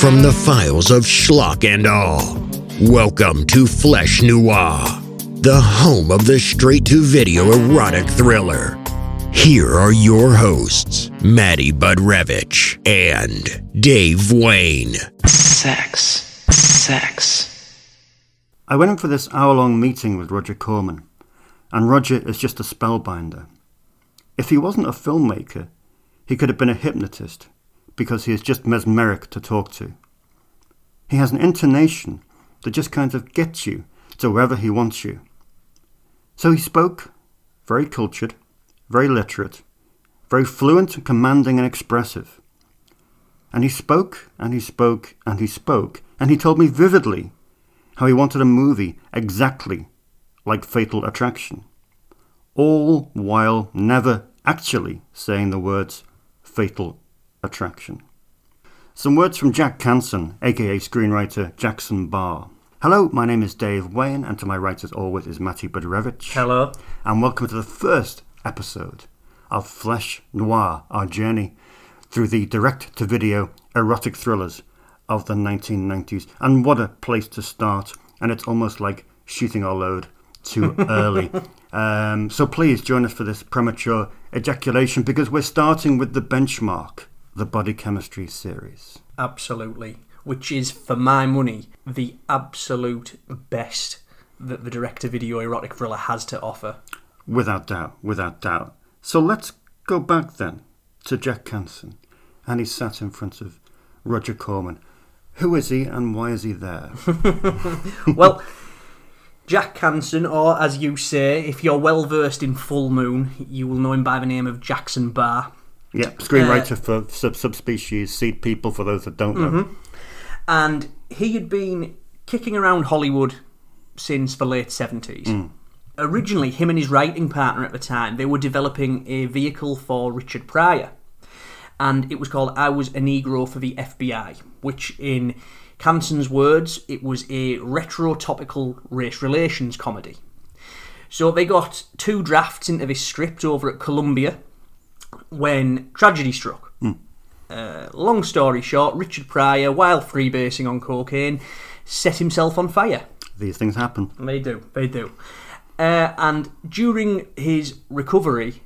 From the files of Schlock and all, welcome to Flesh Noir, the home of the straight-to-video erotic thriller. Here are your hosts, Matty Budrevich and Dave Wayne. Sex. I went in for this hour-long meeting with Roger Corman, and Roger is just a spellbinder. If he wasn't a filmmaker, he could have been a hypnotist, because he is just mesmeric to talk to. He has an intonation that just kind of gets you to wherever he wants you. So he spoke, very cultured, very literate, very fluent, commanding and expressive. And he spoke, and he spoke, and he spoke, and he told me vividly how he wanted a movie exactly like Fatal Attraction, all while never actually saying the words Fatal Attraction. Some words from Jack Kanson, aka screenwriter Jackson Barr. Hello, my name is Dave Wayne, and to my right as always is Matty Budrevich. Hello. And welcome to the first episode of Flesh Noir, our journey through the direct-to-video erotic thrillers of the 1990s. And what a place to start, and it's almost like shooting our load too early. So please join us for this premature ejaculation, because we're starting with the benchmark, the Body Chemistry series. Absolutely, which is, for my money, the absolute best that the direct-to-video erotic thriller has to offer. Without doubt. So let's go back then to Jack Kanson, and he sat in front of Roger Corman. Who is he and why is he there? Well, Jack Kanson, or as you say, if you're well versed in Full Moon, you will know him by the name of Jackson Barr. Yeah, screenwriter for Subspecies, Seed People, for those that don't know. And he had been kicking around Hollywood since the late 70s. Originally, him and his writing partner at the time, they were developing a vehicle for Richard Pryor. And it was called I Was a Negro for the FBI, which in Kanson's words, it was a retro-topical race relations comedy. So they got two drafts into this script over at Columbia when tragedy struck. Long story short, Richard Pryor, while freebasing on cocaine, set himself on fire. These things happen. They do. And during his recovery,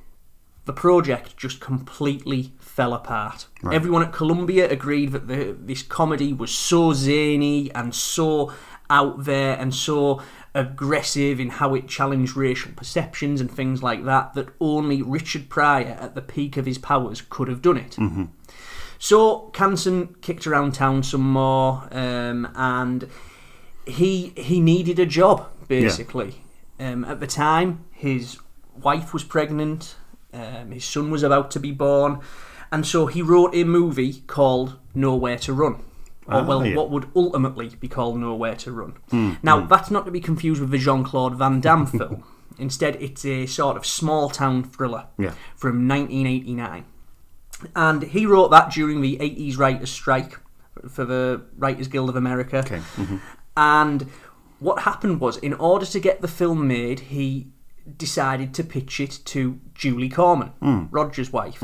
the project just completely fell apart. Right. Everyone at Columbia agreed that this comedy was so zany and so out there and so aggressive in how it challenged racial perceptions and things like that, that only Richard Pryor at the peak of his powers could have done it. So Kanson kicked around town some more, and he needed a job, basically. At the time, his wife was pregnant. His son was about to be born, and so he wrote a movie called Nowhere to Run, what would ultimately be called Nowhere to Run. That's not to be confused with the Jean-Claude Van Damme film. Instead, it's a sort of small-town thriller from 1989. And he wrote that during the 80s writers' strike for the Writers Guild of America. And what happened was, in order to get the film made, he decided to pitch it to Julie Corman, Roger's wife.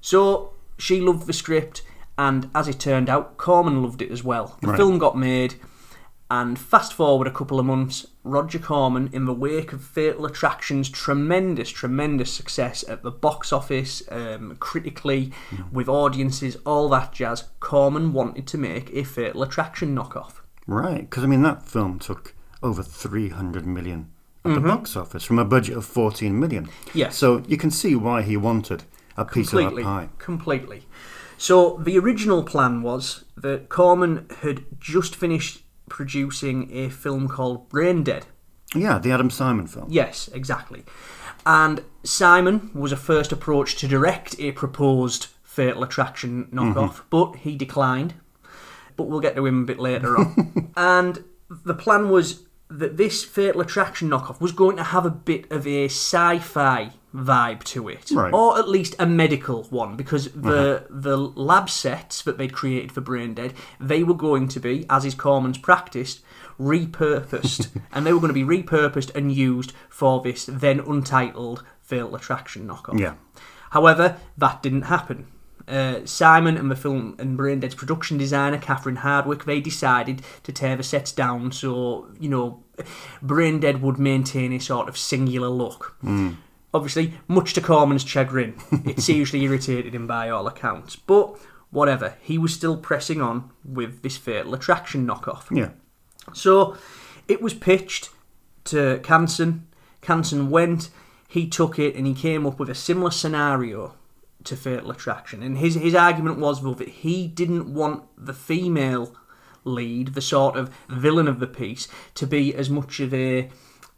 So she loved the script, and as it turned out, Corman loved it as well. The film got made, and fast forward a couple of months, Roger Corman, in the wake of Fatal Attraction's tremendous success at the box office, critically, with audiences, all that jazz, Corman wanted to make a Fatal Attraction knockoff. Right, because I mean, that film took over $300 million at the box office from a budget of $14 million. Yes. So you can see why he wanted a piece of that pie. Completely. So the original plan was that Corman had just finished producing a film called Braindead. Yeah, the Adam Simon film. Yes, exactly. And Simon was a first approach to direct a proposed Fatal Attraction knockoff, but he declined. But we'll get to him a bit later on. And the plan was that this Fatal Attraction knockoff was going to have a bit of a sci-fi vibe to it. Right. Or at least a medical one, because the lab sets that they'd created for Braindead, they were going to be, as is Corman's practice, repurposed. And they were going to be repurposed and used for this then untitled Fatal Attraction knockoff. Yeah. However, that didn't happen. Simon and the film and Braindead's production designer, Catherine Hardwick, they decided to tear the sets down so, you know, Braindead would maintain a sort of singular look. Mm. Obviously, much to Corman's chagrin. It seriously irritated him by all accounts. But, whatever, he was still pressing on with this Fatal Attraction knockoff. Yeah. So, it was pitched to Kanson. Kanson went, he took it, and he came up with a similar scenario to Fatal Attraction. And his argument was, well, that he didn't want the female lead, the sort of villain of the piece, to be as much of a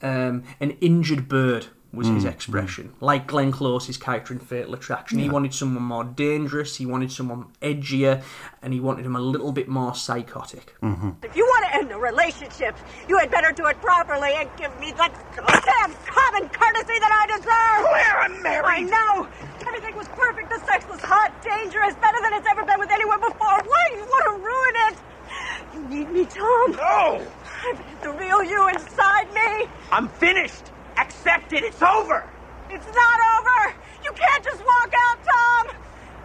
an injured bird, was his expression. Like Glenn Close's character in Fatal Attraction. Yeah. He wanted someone more dangerous, he wanted someone edgier, and he wanted him a little bit more psychotic. Mm-hmm. If you want to end a relationship, you had better do it properly and give me the damn common courtesy that I deserve! Claire, I'm married! I know! Everything was perfect, the sex was hot, dangerous, better than it's ever been with anyone before. Why do you want to ruin it? You need me, Tom. No! I've the real you inside me. I'm finished! Accept it. It's over. It's not over. You can't just walk out, Tom.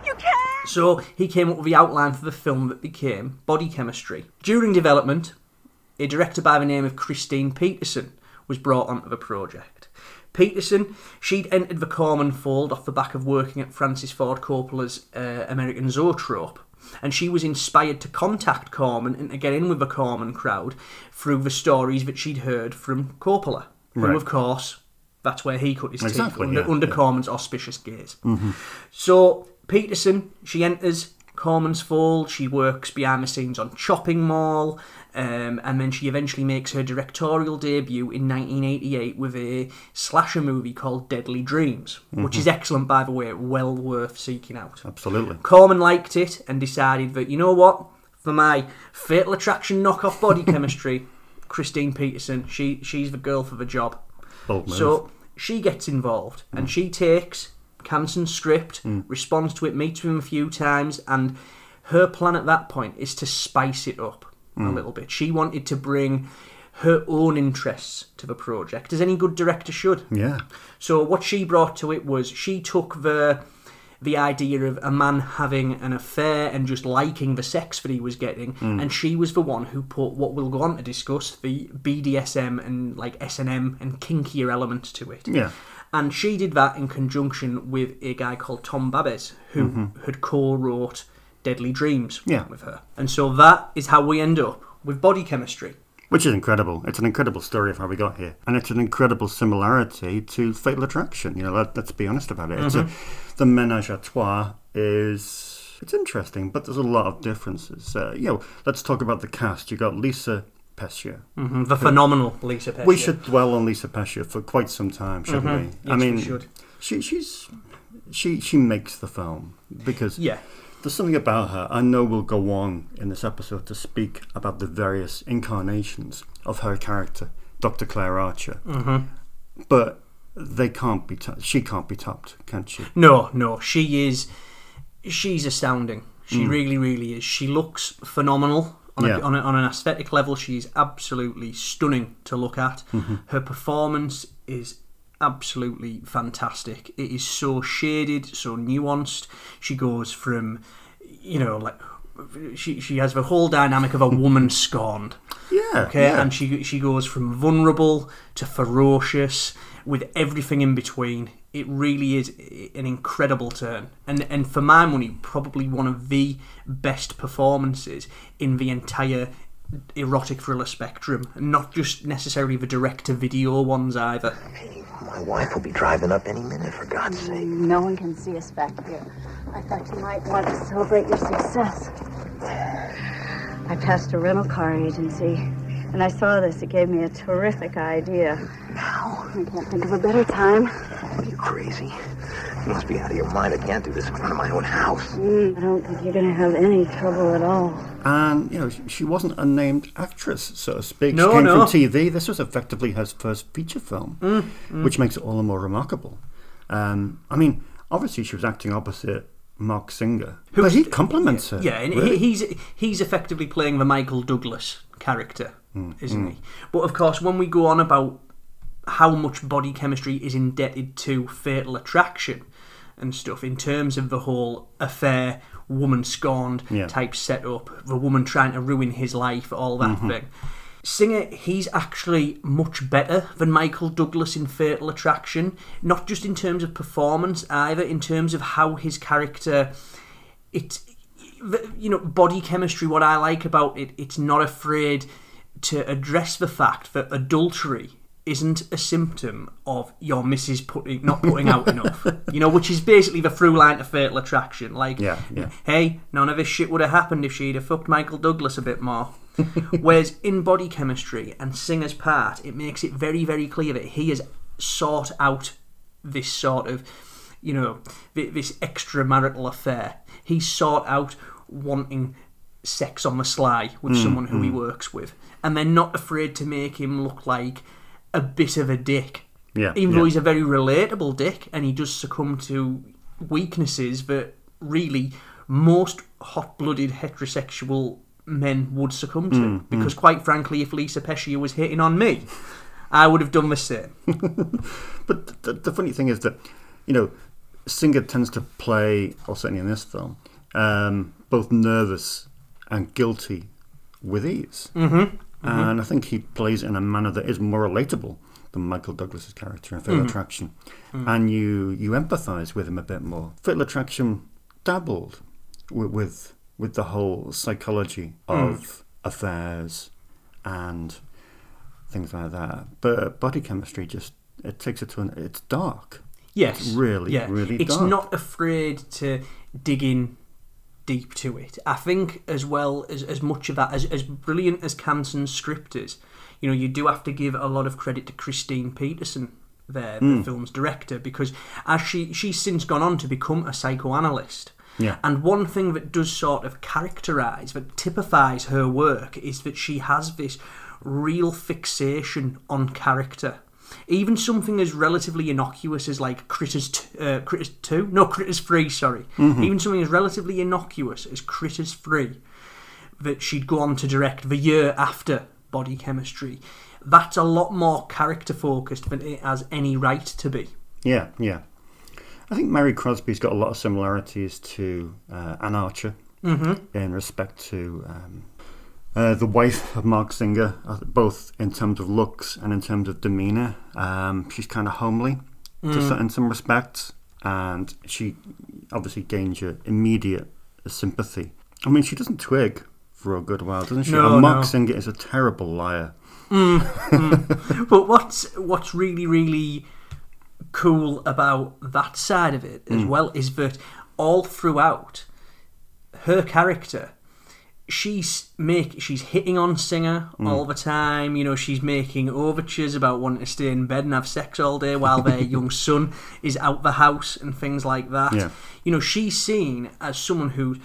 You can't. So he came up with the outline for the film that became Body Chemistry. During development, a director by the name of Christine Peterson was brought onto the project. Peterson, she'd entered the Corman fold off the back of working at Francis Ford Coppola's American Zoetrope. And she was inspired to contact Corman and to get in with the Corman crowd through the stories that she'd heard from Coppola. Right. Who, of course, that's where he cut his teeth, under Corman's auspicious gaze. Mm-hmm. So, Peterson, she enters Corman's fold, she works behind the scenes on Chopping Mall, and then she eventually makes her directorial debut in 1988 with a slasher movie called Deadly Dreams, mm-hmm. which is excellent, by the way, well worth seeking out. Absolutely. Corman liked it and decided that, you know what, for my Fatal Attraction knockoff Body Chemistry... Christine Peterson, she's the girl for the job. Bold move. So she gets involved and she takes Kanson's script, responds to it, meets with him a few times, and her plan at that point is to spice it up a little bit. She wanted to bring her own interests to the project, as any good director should. Yeah. So what she brought to it was she took the idea of a man having an affair and just liking the sex that he was getting, and she was the one who put what we'll go on to discuss, the BDSM and like S&M and kinkier elements to it. Yeah. And she did that in conjunction with a guy called Tom Babbes, who had co-wrote Deadly Dreams with her. And so that is how we end up with Body Chemistry. Which is incredible. It's an incredible story of how we got here. And it's an incredible similarity to Fatal Attraction. You know, let's be honest about it. Mm-hmm. It's the menage a trois is... It's interesting, but there's a lot of differences. Let's talk about the cast. You've got Lisa Pescia. Mm-hmm. The phenomenal Lisa Pescia. We should dwell on Lisa Pescia for quite some time, shouldn't we? Yes, I mean, we should. She makes the film because... Yeah. There's something about her. I know we'll go on in this episode to speak about the various incarnations of her character, Dr. Claire Archer. Mm-hmm. But they can't be. She can't be topped, can she? No. She is. She's astounding. She really, really is. She looks phenomenal on an aesthetic level. She's absolutely stunning to look at. Mm-hmm. Her performance is absolutely fantastic. It is so shaded, so nuanced. She goes from, she has the whole dynamic of a woman scorned. Yeah. Okay. Yeah. And she goes from vulnerable to ferocious, with everything in between. It really is an incredible turn, and for my money, probably one of the best performances in the entire erotic thriller spectrum, not just necessarily the direct-to-video ones either. Hey, my wife will be driving up any minute, for God's sake. No one can see us back here. I thought you might want to celebrate your success. I passed a rental car agency, and I saw this. It gave me a terrific idea. How? I can't think of a better time. Are you crazy? You must be out of your mind. I can't do this in front of my own house. I don't think you're going to have any trouble at all. And, she wasn't a named actress, so to speak. No, she came from TV. This was effectively her first feature film, which makes it all the more remarkable. Obviously she was acting opposite Mark Singer, but he compliments her. Yeah, and really. he's effectively playing the Michael Douglas character, isn't he? But, of course, when we go on about how much Body Chemistry is indebted to Fatal Attraction, and stuff in terms of the whole affair, woman scorned type setup, the woman trying to ruin his life, all that thing. Singer, he's actually much better than Michael Douglas in Fatal Attraction, not just in terms of performance either, in terms of how his character, it's, you know, body chemistry, what I like about it, it's not afraid to address the fact that adultery isn't a symptom of your missus not putting out enough. You know, which is basically the through line to Fatal Attraction. Like, hey, none of this shit would have happened if she'd have fucked Michael Douglas a bit more. Whereas in Body Chemistry and Singer's part, it makes it very, very clear that he has sought out this sort of, you know, this extramarital affair. He sought out wanting sex on the sly with someone who he works with. And they're not afraid to make him look like a bit of a dick. Yeah, even though he's a very relatable dick and he does succumb to weaknesses that really most hot-blooded heterosexual men would succumb to. Because quite frankly, if Lisa Pescia was hitting on me, I would have done the same. But the funny thing is that, you know, Singer tends to play, or certainly in this film, both nervous and guilty with ease. And I think he plays in a manner that is more relatable than Michael Douglas' character in Fatal Attraction. And you empathise with him a bit more. Fatal Attraction dabbled with the whole psychology of affairs and things like that. But Body Chemistry just, it takes it to an... It's dark. Yes. It's really, really dark. It's not afraid to dig in deep to it. I think as well as much of that, as brilliant as Kanson's script is, you know, you do have to give a lot of credit to Christine Peterson there, the film's director, because as she's since gone on to become a psychoanalyst. Yeah. And one thing that does sort of characterise, that typifies her work, is that she has this real fixation on character. Even something as relatively innocuous as like Critters 3, even something as relatively innocuous as Critters 3 that she'd go on to direct the year after Body Chemistry, that's a lot more character focused than it has any right to be. Yeah I think Mary Crosby's got a lot of similarities to Ann Archer in respect to the wife of Mark Singer, both in terms of looks and in terms of demeanour. She's kind of homely in some respects, and she obviously gains your immediate sympathy. I mean, she doesn't twig for a good while, doesn't she? No, and Mark Singer is a terrible liar. But what's really, really cool about that side of it as well is that all throughout her character... She's hitting on Singer all the time. You know, she's making overtures about wanting to stay in bed and have sex all day while their young son is out the house and things like that. Yeah. You know, she's seen as someone who's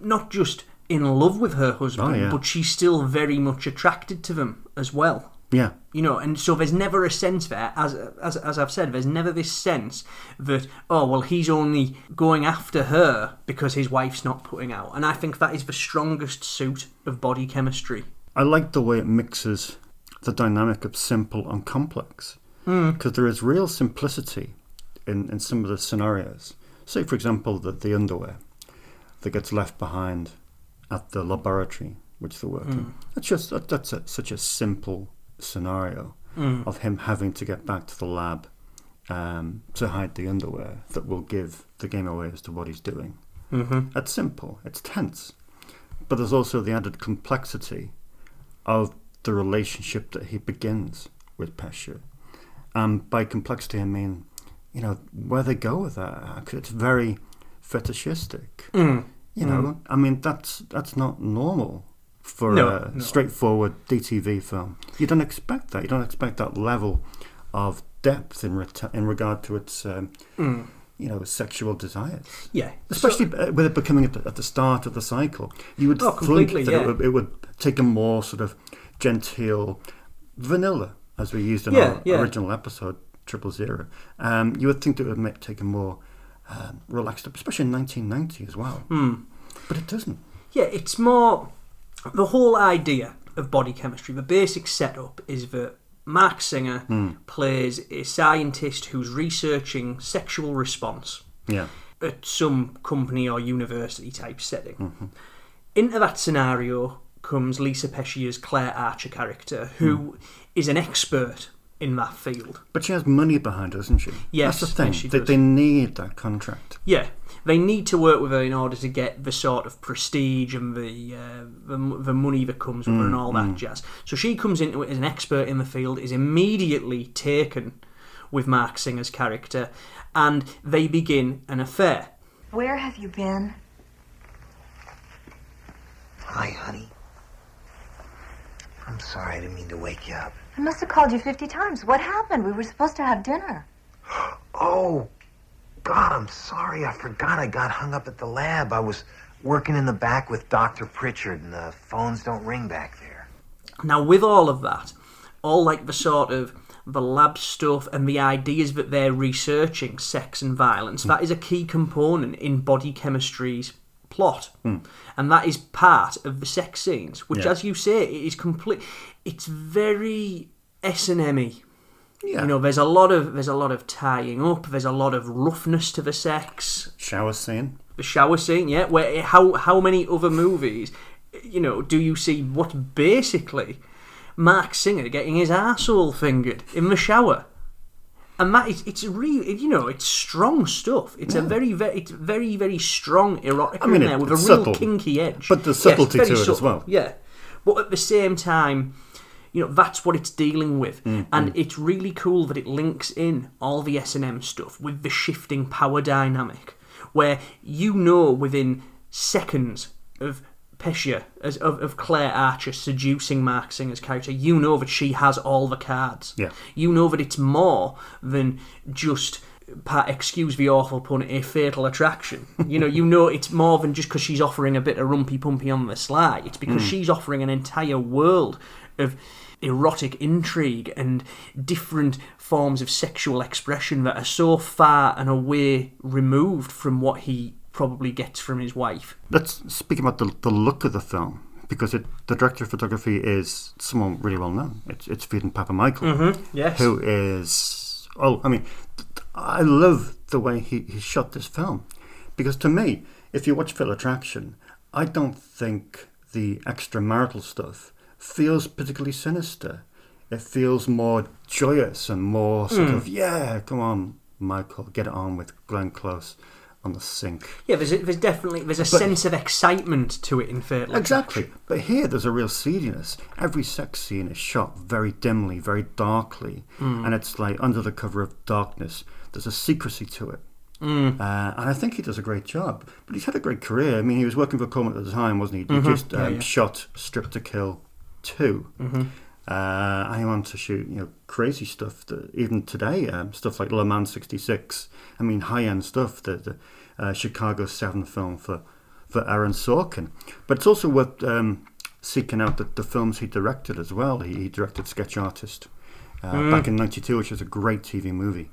not just in love with her husband, but she's still very much attracted to them as well. Yeah. You know, and so there's never a sense there, as I've said, there's never this sense that, oh, well, he's only going after her because his wife's not putting out. And I think that is the strongest suit of Body Chemistry. I like the way it mixes the dynamic of simple and complex, because there is real simplicity in some of the scenarios. Say, for example, the underwear that gets left behind at the laboratory, which they're working. That's such a simple scenario of him having to get back to the lab to hide the underwear that will give the game away as to what he's doing. It's simple, it's tense, but there's also the added complexity of the relationship that he begins with Pescia. By complexity I mean, you know, where they go with that, because it's very fetishistic. You know, I mean, that's not normal for a straightforward DTV film. You don't expect that. You don't expect that level of depth in regard to its, you know, sexual desires. Yeah. Especially with it becoming at the start of the cycle. You would think that it would take a more sort of genteel vanilla, as we used in our original episode, 000. You would think that it would take a more relaxed, especially in 1990 as well. But it doesn't. Yeah, it's more... The whole idea of Body Chemistry, the basic setup is that Mark Singer plays a scientist who's researching sexual response yeah, at some company or university type setting. Mm-hmm. Into that scenario comes Lisa Pescia's Claire Archer character, who is an expert in that field. But she has money behind her, doesn't she? Yes. That's the thing. Yes, she does. They need that contract. Yeah. They need to work with her in order to get the sort of prestige and the money that comes with her and all that jazz. So she comes into it as an expert in the field, is immediately taken with Mark Singer's character, and they begin an affair. Where have you been? Hi, honey. I'm sorry, I didn't mean to wake you up. I must have called you 50 times. What happened? We were supposed to have dinner. Oh, God, I'm sorry. I forgot I got hung up at the lab. I was working in the back with Dr. Pritchard, and the phones don't ring back there. Now, with all of that, all like the sort of the lab stuff and the ideas that they're researching, sex and violence, that is a key component in Body Chemistry's plot, and that is part of the sex scenes, which, as you say, it is complete. It's very S&M-y. Yeah. You know, there's a lot of tying up. There's a lot of roughness to the sex. Shower scene. The shower scene, yeah. Where how many other movies, you know, do you see what basically Mark Singer getting his arsehole fingered in the shower? And that it's really, you know, it's strong stuff. It's a very, very strong erotic in there with a subtle, real kinky edge. But the subtlety to it as well. Yeah. But at the same time, you know, that's what it's dealing with. Mm-hmm. And it's really cool that it links in all the S&M stuff with the shifting power dynamic, where you know within seconds of Pescia, of Claire Archer seducing Mark Singer's character, you know that she has all the cards. Yeah. You know that it's more than just, excuse the awful pun, a fatal attraction. You know it's more than just because she's offering a bit of rumpy-pumpy on the sly. It's because she's offering an entire world of erotic intrigue and different forms of sexual expression that are so far and away removed from what he probably gets from his wife. Let's speak about the look of the film, because the director of photography is someone really well known. It's Vietnam Papa Michael, who is... Oh, I mean, I love the way he shot this film, because to me, if you watch Fatal Attraction, I don't think the extramarital stuff feels particularly sinister. It feels more joyous and more sort of, yeah, come on, Michael, get it on with Glenn Close on the sink. Yeah, there's definitely a sense of excitement to it in Fatal Attraction. Exactly. But here there's a real seediness. Every sex scene is shot very dimly, very darkly, and it's like under the cover of darkness. There's a secrecy to it. And I think he does a great job. But he's had a great career. I mean, he was working for Corman at the time, wasn't he? He just shot Strip to Kill 2. I want to shoot, you know, crazy stuff that even today, stuff like Le Mans 66. I mean, high-end stuff. The Chicago 7 film for Aaron Sorkin. But it's also worth seeking out the films he directed as well. He directed Sketch Artist back in '92, which is a great TV movie,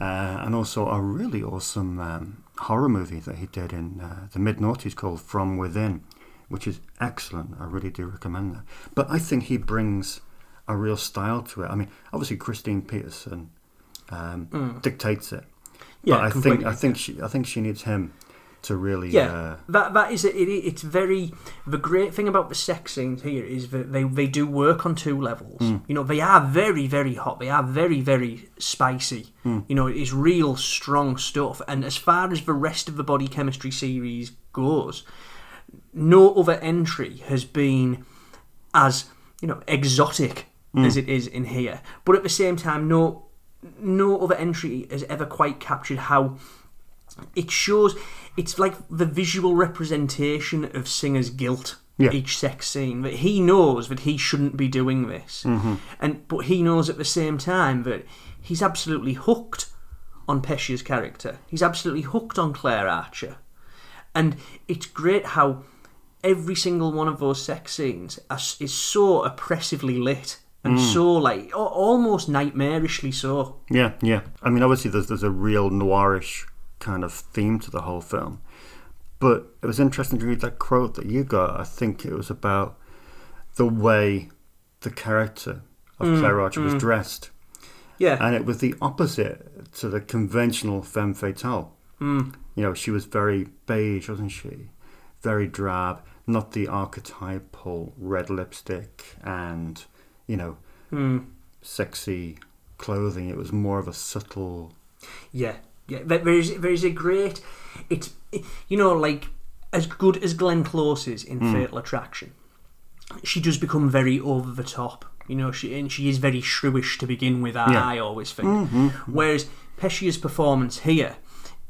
and also a really awesome horror movie that he did in the mid-noughties called From Within, which is excellent. I really do recommend that. But I think he brings a real style to it. I mean, obviously Christine Peterson dictates it, yeah, but I think she needs him to really. Yeah, that is it. It's very. The great thing about the sex scenes here is that they do work on two levels. You know, they are very, very hot. They are very, very spicy. You know, it is real strong stuff. And as far as the rest of the Body Chemistry series goes, no other entry has been as, you know, exotic as it is in here. But at the same time, no other entry has ever quite captured how it shows. It's like the visual representation of Singer's guilt. Yeah. Each sex scene, that he knows that he shouldn't be doing this, but he knows at the same time that he's absolutely hooked on Pescia's character. He's absolutely hooked on Claire Archer. And it's great how every single one of those sex scenes is so oppressively lit and so, like, almost nightmarishly so. Yeah, yeah. I mean, obviously there's a real noirish kind of theme to the whole film. But it was interesting to read that quote that you got. I think it was about the way the character of Claire Archer was dressed. Yeah. And it was the opposite to the conventional femme fatale. Mm. You know, she was very beige, wasn't she? Very drab, not the archetypal red lipstick and, you know, sexy clothing. It was more of a subtle... Yeah. There is a great... It's, you know, like, as good as Glenn Close is in Fatal Attraction, she does become very over the top. You know, she is very shrewish to begin with, I always think. Mm-hmm. Whereas Pescia's performance here,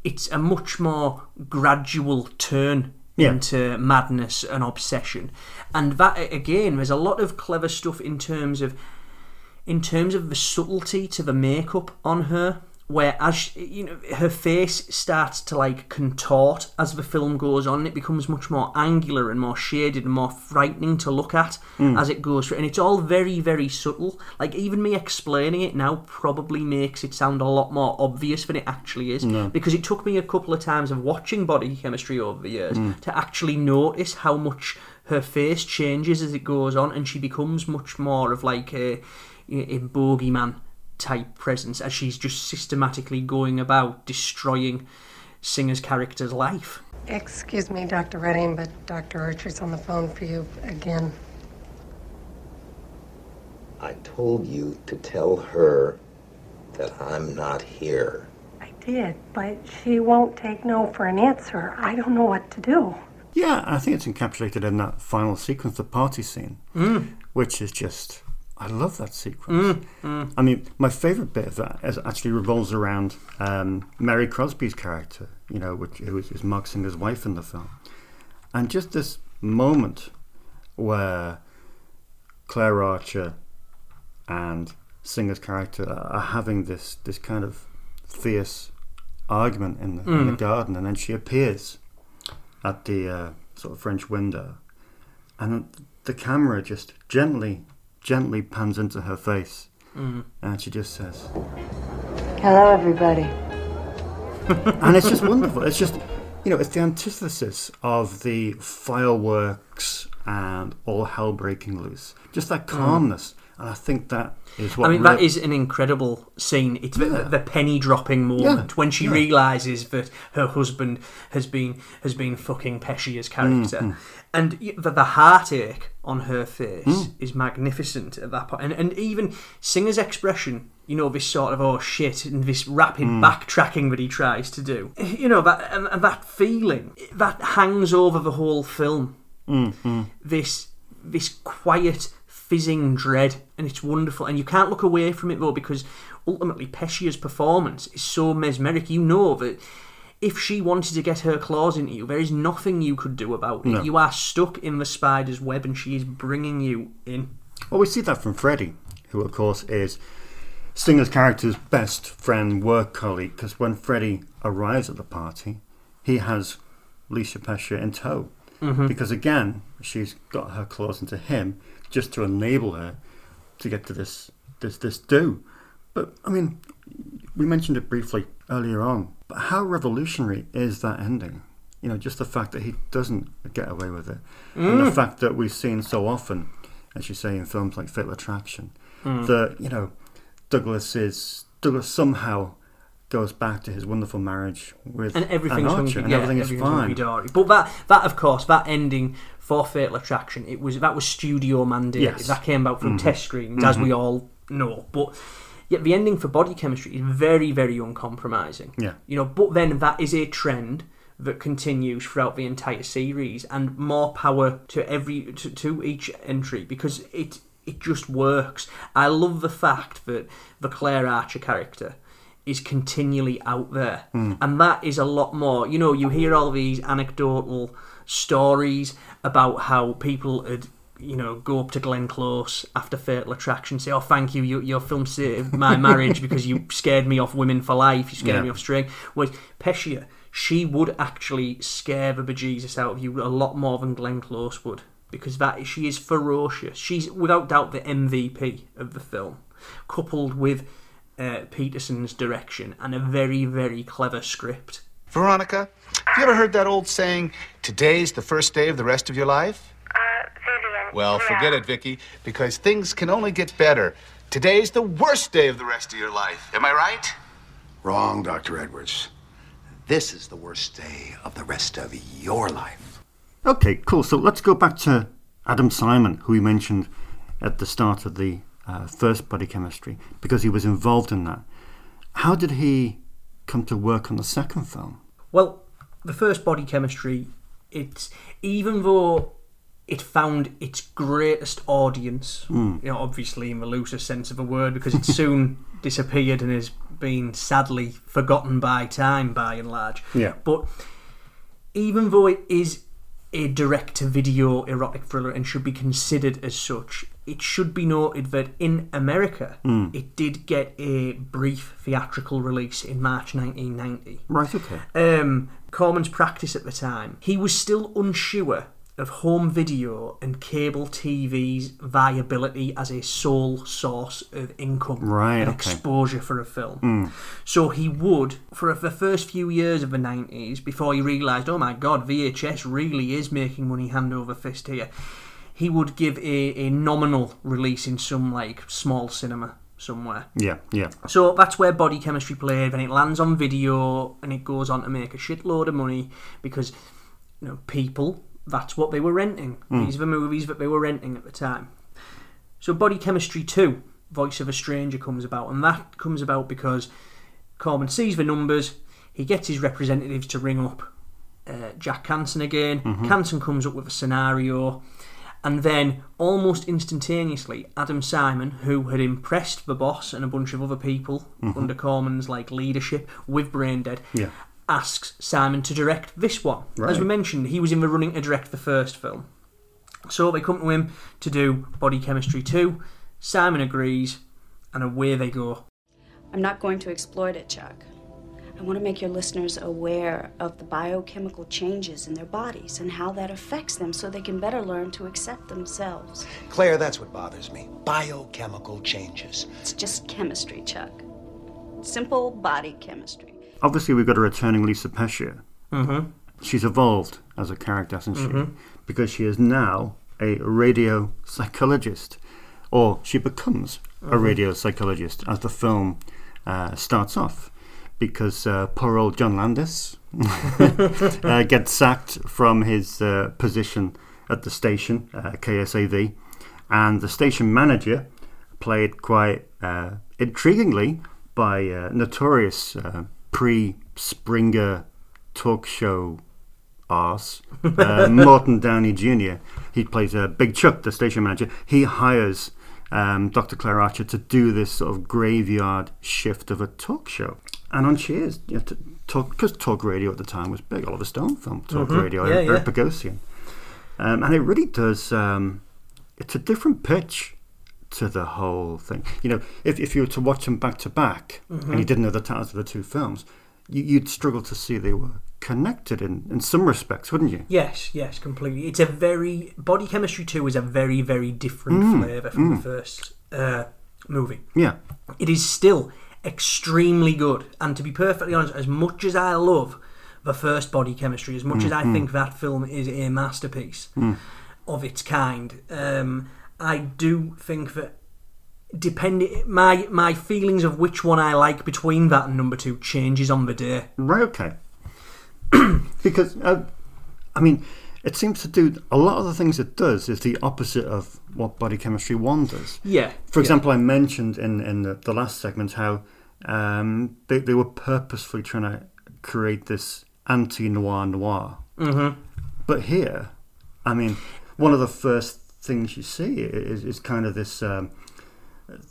it's a much more gradual turn into madness and obsession. And that, again, there's a lot of clever stuff in terms of the subtlety to the makeup on her, where as she, you know, her face starts to like contort as the film goes on, and it becomes much more angular and more shaded and more frightening to look at as it goes through. And it's all very, very subtle. Like, even me explaining it now probably makes it sound a lot more obvious than it actually is, because it took me a couple of times of watching Body Chemistry over the years to actually notice how much her face changes as it goes on, and she becomes much more of like a bogeyman type presence as she's just systematically going about destroying Singer's character's life. Excuse me, Dr. Redding, but Dr. Archer's on the phone for you again. I told you to tell her that I'm not here. I did, but she won't take no for an answer. I don't know what to do. Yeah, I think it's encapsulated in that final sequence, the party scene, which is just... I love that sequence. I mean, my favourite bit of that is actually revolves around Mary Crosby's character, you know, who is Mark Singer's wife in the film. And just this moment where Claire Archer and Singer's character are having this kind of fierce argument in the garden, and then she appears at the sort of French window, and the camera just gently pans into her face, and she just says, "Hello, everybody." And it's just wonderful. It's just, you know, it's the antithesis of the fireworks and all hell breaking loose. Just that calmness, and I think that is what. I mean, that is an incredible scene. It's the penny dropping moment when she realizes that her husband has been fucking Pescia's character, and the heartache on her face is magnificent at that point. And even Singer's expression, you know, this sort of, oh shit, and this rapid backtracking that he tries to do. You know, that and that feeling, that hangs over the whole film. Mm-hmm. This quiet, fizzing dread, and it's wonderful. And you can't look away from it, though, because ultimately Pescia's performance is so mesmeric. You know that if she wanted to get her claws into you, there is nothing you could do about it. No. You are stuck in the spider's web, and she is bringing you in. Well, we see that from Freddy, who, of course, is Singer's character's best friend, work colleague, because when Freddy arrives at the party, he has Lisa Pescia in tow. Mm-hmm. Because, again, she's got her claws into him just to enable her to get to this do. But, I mean, we mentioned it briefly earlier on, but how revolutionary is that ending? You know, just the fact that he doesn't get away with it. And the fact that we've seen so often, as you say, in films like Fatal Attraction, that, you know, Douglas somehow goes back to his wonderful marriage with Ann Archer, and everything's fine. But that, of course, that ending for Fatal Attraction, that was studio mandated. Yes. That came out from test screens, as we all know. But... yet the ending for Body Chemistry is very, very uncompromising. Yeah. You know, but then that is a trend that continues throughout the entire series, and more power to each entry, because it just works. I love the fact that the Claire Archer character is continually out there, and that is a lot more. You know, you hear all these anecdotal stories about how people had, you know, go up to Glenn Close after Fatal Attraction, say, "Oh, thank you, your film saved my marriage because you scared me off women for life, you scared me off straight." Whereas Pescia, she would actually scare the bejesus out of you a lot more than Glenn Close would, because she is ferocious. She's, without doubt, the MVP of the film, coupled with Peterson's direction and a very, very clever script. Veronica, have you ever heard that old saying, "Today's the first day of the rest of your life"? Well, forget it, Vicky, because things can only get better. Today's the worst day of the rest of your life. Am I right? Wrong, Dr. Edwards. This is the worst day of the rest of your life. Okay, cool. So let's go back to Adam Simon, who we mentioned at the start of the first Body Chemistry, because he was involved in that. How did he come to work on the second film? Well, the first Body Chemistry, it's, even though it found its greatest audience, you know, obviously in the loosest sense of the word, because it soon disappeared and has been sadly forgotten by time, by and large. Yeah. But even though it is a direct-to-video erotic thriller and should be considered as such, it should be noted that in America, it did get a brief theatrical release in March 1990. Right, okay. Corman's practice at the time, he was still unsure of home video and cable TV's viability as a sole source of income and exposure for a film. So he would, for the first few years of the 90s, before he realised, oh my God, VHS really is making money hand over fist here, he would give a nominal release in some like small cinema somewhere. Yeah, yeah. So that's where Body Chemistry played, and it lands on video and it goes on to make a shitload of money because, you know, people... that's what they were renting. These are the movies that they were renting at the time. So Body Chemistry 2, Voice of a Stranger, comes about. And that comes about because Corman sees the numbers. He gets his representatives to ring up Jack Kanson again. Kanson comes up with a scenario. And then, almost instantaneously, Adam Simon, who had impressed the boss and a bunch of other people under Corman's like leadership with Braindead... yeah. asks Simon to direct this one. Right. As we mentioned, he was in the running to direct the first film. So they come to him to do Body Chemistry 2. Simon agrees, and away they go. I'm not going to exploit it, Chuck. I want to make your listeners aware of the biochemical changes in their bodies and how that affects them so they can better learn to accept themselves. Claire, that's what bothers me. Biochemical changes. It's just chemistry, Chuck. Simple body chemistry. Obviously, we've got a returning Lisa Pescia. She's evolved as a character, hasn't she? Because she is now a radio psychologist, or she becomes a radio psychologist as the film starts off, because poor old John Landis gets sacked from his position at the station, KSAV, and the station manager, played quite intriguingly by notorious... pre-Springer talk show arse, Morton Downey Jr. He plays Big Chuck, the station manager. He hires Dr. Claire Archer to do this sort of graveyard shift of a talk show. And on she is, you know, because talk radio at the time was big. Oliver Stone film, talk radio, Eric Bogosian. And it really does, it's a different pitch to the whole thing. You know, if you were to watch them back to back and you didn't know the titles of the two films, you'd struggle to see they were connected in some respects, wouldn't you? Yes, yes, completely. It's a very... Body Chemistry 2 is a very, very different flavour from the first movie. Yeah. It is still extremely good. And to be perfectly honest, as much as I love the first Body Chemistry, as much as I think that film is a masterpiece of its kind... I do think that depending my feelings of which one I like between that and number two changes on the day. Right, okay. Because, I mean, it seems to do... a lot of the things it does is the opposite of what Body Chemistry 1 does. Yeah. For example, I mentioned in the last segment how they were purposefully trying to create this anti-noir. But here, I mean, one of the first... things you see is kind of this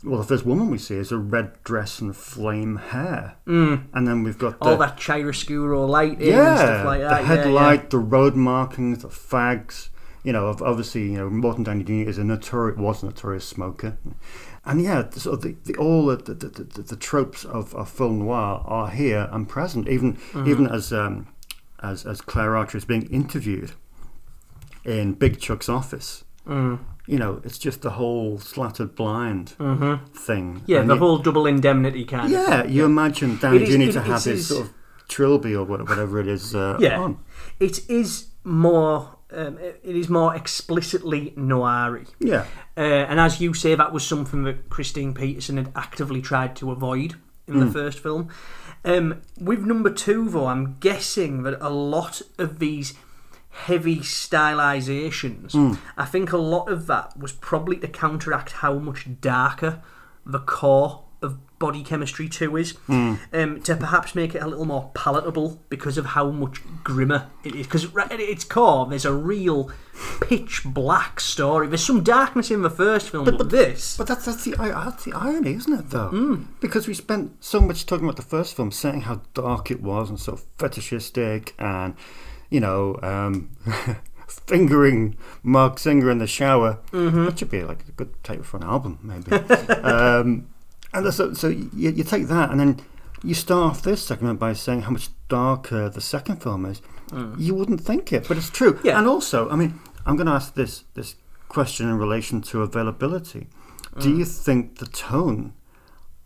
the first woman we see is a red dress and flame hair, and then we've got all that chiaroscuro lighting and stuff like that, the headlight, the road markings, the fags, you know. Obviously, you know, Morton Downey Jr. was a notorious smoker, and so the tropes of film noir are here and present, even as Claire Archer is being interviewed in Big Chuck's office. You know, it's just the whole slatted blind thing. Yeah, and the whole double indemnity kind of thing. Yeah, you imagine Danny Jr. to have his sort of trilby or whatever it is on. It is more... it is more explicitly noir-y. Yeah. And as you say, that was something that Christine Peterson had actively tried to avoid in the first film. With number two, though, I'm guessing that a lot of these heavy stylizations, I think a lot of that was probably to counteract how much darker the core of Body Chemistry 2 is, to perhaps make it a little more palatable because of how much grimmer it is. Because at its core, there's a real pitch black story. There's some darkness in the first film, but this... But that's the irony, isn't it, though? Because we spent so much talking about the first film, saying how dark it was and so fetishistic and, you know, fingering Mark Singer in the shower. That should be like a good title for an album, maybe. And so you take that, and then you start off this segment by saying how much darker the second film is. You wouldn't think it, but it's true. Yeah. And also, I mean, I'm going to ask this question in relation to availability. Do you think the tone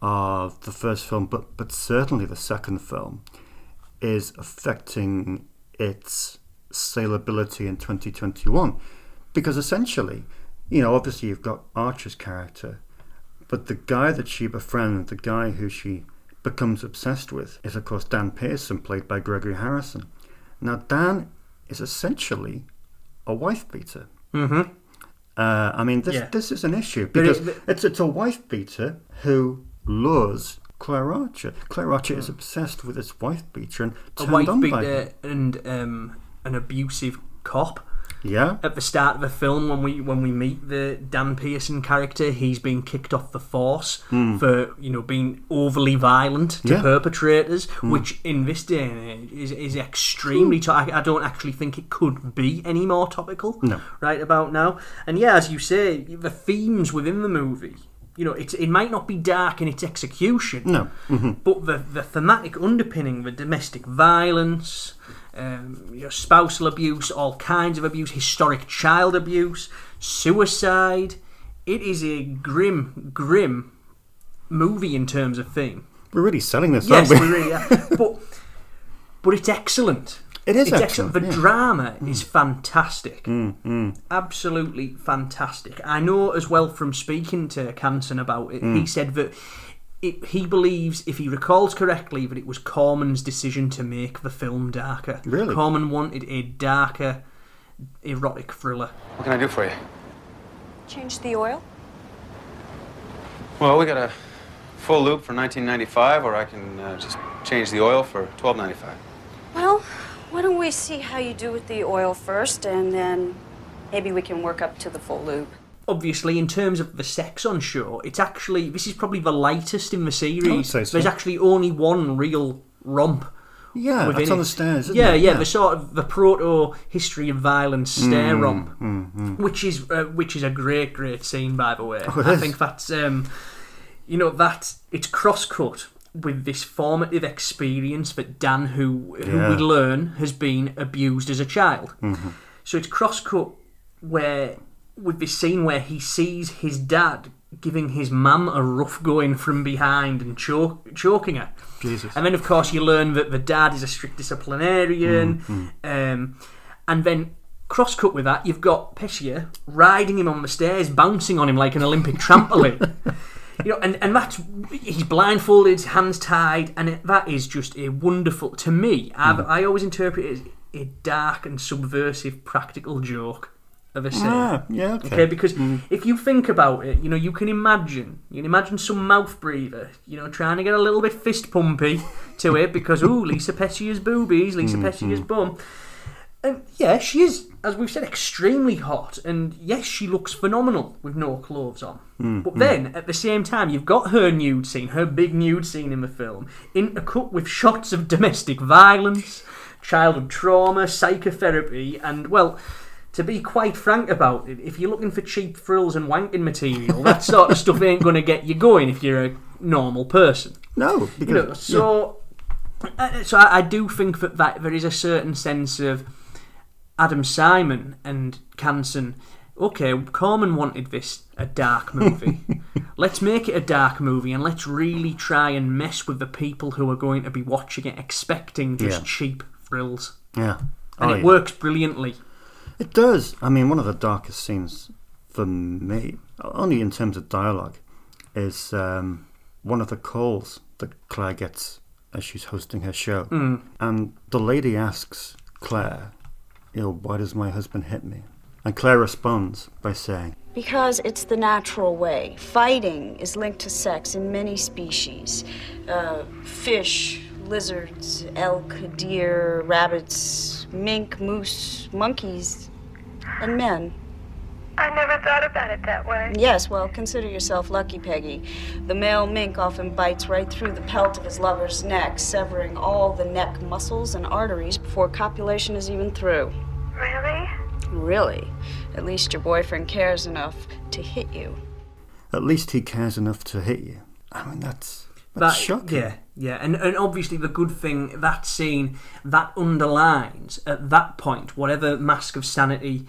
of the first film, but certainly the second film, is affecting its saleability in 2021? Because essentially, you know, obviously you've got Archer's character, but the guy that she befriends, the guy who she becomes obsessed with, is of course Dan Pearson, played by Gregory Harrison. Now Dan is essentially a wife beater. I mean, this is an issue because it's a wife beater who lures Claire Archer. Claire Archer is obsessed with this wife beater and turned on by her. And an abusive cop. Yeah. At the start of the film, when we meet the Dan Pearson character, he's been kicked off the force for, you know, being overly violent to perpetrators, which in this day and age is extremely topical. I don't actually think it could be any more topical right about now. And yeah, as you say, the themes within the movie, you know, it might not be dark in its execution, but the thematic underpinning, the domestic violence, you know, spousal abuse, all kinds of abuse, historic child abuse, suicide. It is a grim, grim movie in terms of theme. We're really selling this, aren't we? Yes, we really are. But it's excellent. It is excellent. The drama is fantastic. Absolutely fantastic. I know as well from speaking to Kanson about it, he said that he believes, if he recalls correctly, that it was Corman's decision to make the film darker. Really? Corman wanted a darker, erotic thriller. What can I do for you? Change the oil? Well, we got a full loop for $19.95, or I can just change the oil for $12.95. Well, why don't we see how you do with the oil first, and then maybe we can work up to the full loop. Obviously, in terms of the sex on show, it's actually... This is probably the lightest in the series. I would say so. There's actually only one real romp. Yeah, that's on the stairs, isn't it? Yeah, the sort of the proto-history of violence stair romp, which is a great, great scene, by the way. Oh, I think that's... you know, that it's cross-cut with this formative experience that Dan, who we learn, has been abused as a child. So it's cross-cut where... with this scene where he sees his dad giving his mum a rough going from behind and choking her. Jesus. And then, of course, you learn that the dad is a strict disciplinarian. And then, cross-cut with that, you've got Pescia riding him on the stairs, bouncing on him like an Olympic trampoline. You know, and that's... He's blindfolded, hands tied, and that is just a wonderful... To me, I always interpret it as a dark and subversive practical joke. Of a scene. Okay, because if you think about it, you know, you can imagine some mouth breather, you know, trying to get a little bit fist pumpy to it because Lisa Pescia's boobies, Lisa Pescia's bum, and she is, as we've said, extremely hot, and she looks phenomenal with no clothes on, but then at the same time you've got her big nude scene in the film, intercut with shots of domestic violence, childhood trauma, psychotherapy, and to be quite frank about it, if you're looking for cheap frills and wanking material, that sort of stuff ain't going to get you going if you're a normal person. No. Because, you know, so I do think that there is a certain sense of Adam Simon and Kanson. Okay, Corman wanted this a dark movie. Let's make it a dark movie, and let's really try and mess with the people who are going to be watching it, expecting just cheap frills. Yeah. And it works brilliantly. It does. I mean, one of the darkest scenes for me, only in terms of dialogue, is one of the calls that Claire gets as she's hosting her show. Mm. And the lady asks Claire, why does my husband hit me? And Claire responds by saying, because it's the natural way. Fighting is linked to sex in many species. Fish, lizards, elk, deer, rabbits, mink, moose, monkeys, and men. I never thought about it that way. Yes, well, consider yourself lucky, Peggy. The male mink often bites right through the pelt of his lover's neck, severing all the neck muscles and arteries before copulation is even through. Really? Really. At least your boyfriend cares enough to hit you. At least he cares enough to hit you. I mean, that's shocking. Yeah. And obviously the good thing, that scene, that underlines at that point, whatever mask of sanity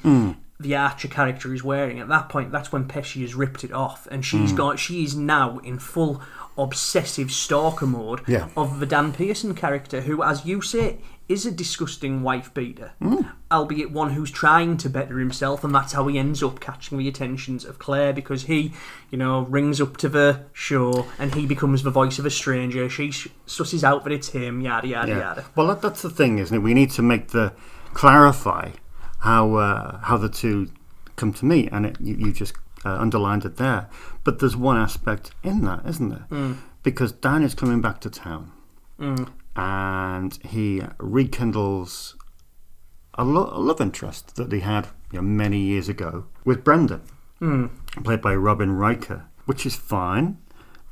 the Archer character is wearing, at that point, that's when Pesci has ripped it off. And she is now in full obsessive stalker mode of the Dan Pearson character, who, as you say, is a disgusting wife beater, albeit one who's trying to better himself, and that's how he ends up catching the attentions of Claire, because he, rings up to the show and he becomes the voice of a stranger. She susses out that it's him, yada, yada, yada. Well, that's the thing, isn't it? We need to clarify how the two come to meet, and you just underlined it there. But there's one aspect in that, isn't there? Mm. Because Dan is coming back to town. Mm. And he rekindles a love interest that he had many years ago with Brenda, played by Robin Riker, which is fine.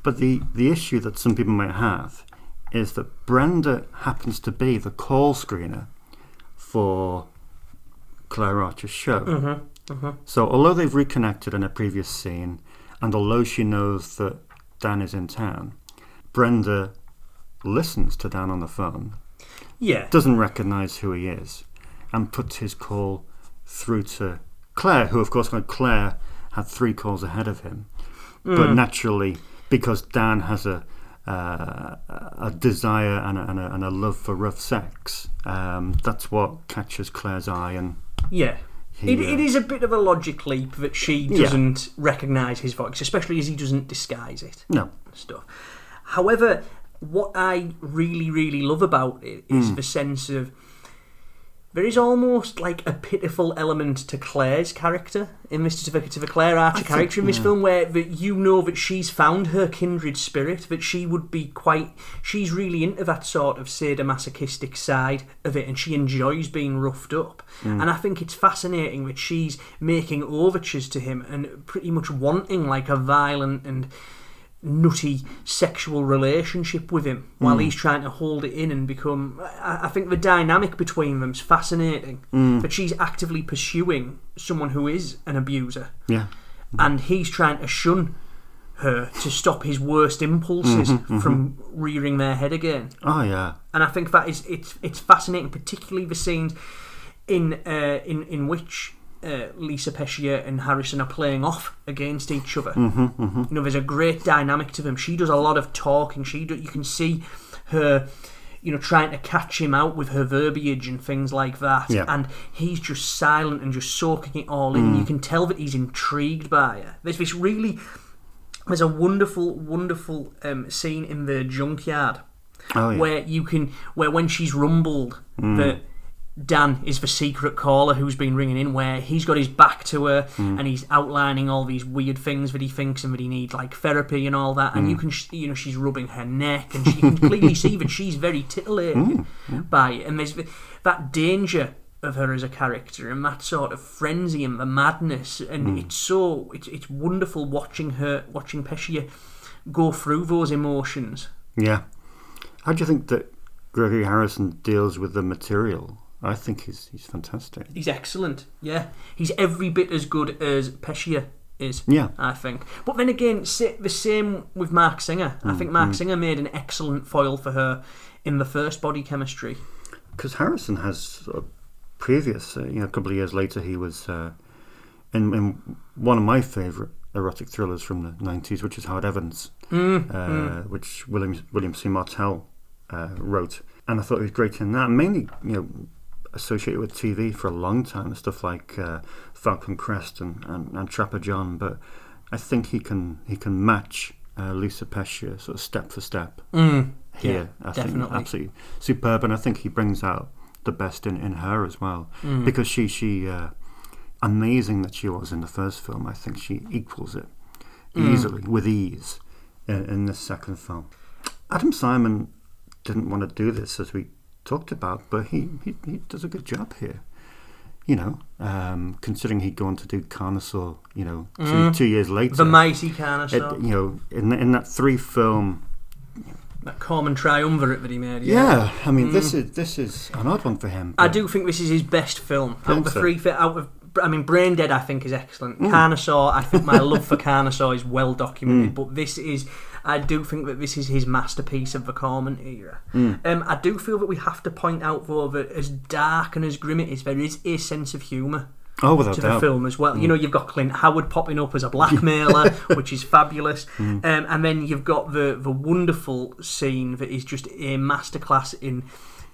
But the issue that some people might have is that Brenda happens to be the call screener for Claire Archer's show. Mm-hmm. Mm-hmm. So although they've reconnected in a previous scene, and although she knows that Dan is in town, Brenda listens to Dan on the phone, doesn't recognise who he is, and puts his call through to Claire, who, of course, Claire had three calls ahead of him. Mm. But naturally, because Dan has a desire and a love for rough sex, that's what catches Claire's eye. And it is a bit of a logic leap that she doesn't recognise his voice, especially as he doesn't disguise it. No. Stuff. However, what I really, really love about it is the sense of, there is almost like a pitiful element to Claire's character in this, to the Claire Archer character in this film, where that she's found her kindred spirit, that she would be she's really into that sort of sadomasochistic side of it, and she enjoys being roughed up. Mm. And I think it's fascinating that she's making overtures to him and pretty much wanting like a violent and nutty sexual relationship with him while he's trying to hold it in and become... I think the dynamic between them's fascinating, but she's actively pursuing someone who is an abuser, and he's trying to shun her to stop his worst impulses from rearing their head again. And I think that is it's fascinating, particularly the scenes in which Lisa Pescia and Harrison are playing off against each other. There's a great dynamic to them. She does a lot of talking. You can see her, trying to catch him out with her verbiage and things like that. Yeah. And he's just silent and just soaking it all in. You can tell that he's intrigued by her. There's this really... There's a wonderful, wonderful scene in the junkyard where when she's rumbled that Dan is the secret caller who's been ringing in, where he's got his back to her and he's outlining all these weird things that he thinks and that he needs, like therapy and all that, and you can she's rubbing her neck and she can clearly see that she's very titillated by it, and there's that danger of her as a character and that sort of frenzy and the madness, and it's wonderful watching Pescia go through those emotions. How do you think that Gregory Harrison deals with the material? I think he's fantastic. He's excellent, He's every bit as good as Pescia is, I think. But then again, the same with Mark Singer. I think Mark Singer made an excellent foil for her in the first Body Chemistry. Because Harrison has a couple of years later, he was in one of my favourite erotic thrillers from the 90s, which is Hard Evidence, which William C. Martel wrote. And I thought he was great in that, mainly, associated with TV for a long time, stuff like Falcon Crest and Trapper John, but I think he can match Lisa Pescia, sort of step for step here. Yeah, I definitely think absolutely superb, and I think he brings out the best in her as well, because she amazing that she was in the first film. I think she equals it easily, with ease, in this second film. Adam Simon didn't want to do this, as we talked about, but he does a good job here. You know, considering he'd go on to do Carnosaur, you know, two years later. The mighty Carnosaur. It, you know, in that three-film... That Corman triumvirate that he made, yeah. Yeah, I mean, this is an odd one for him. I do think this is his best film. I mean, Braindead, I think, is excellent. Carnosaur, I think my love for Carnosaur is well documented, but this is... I do think that this is his masterpiece of the Corman era. I do feel that we have to point out, though, that as dark and as grim it is, there is a sense of humour to the film as well. You know, you've got Clint Howard popping up as a blackmailer, which is fabulous. And then you've got the wonderful scene that is just a masterclass in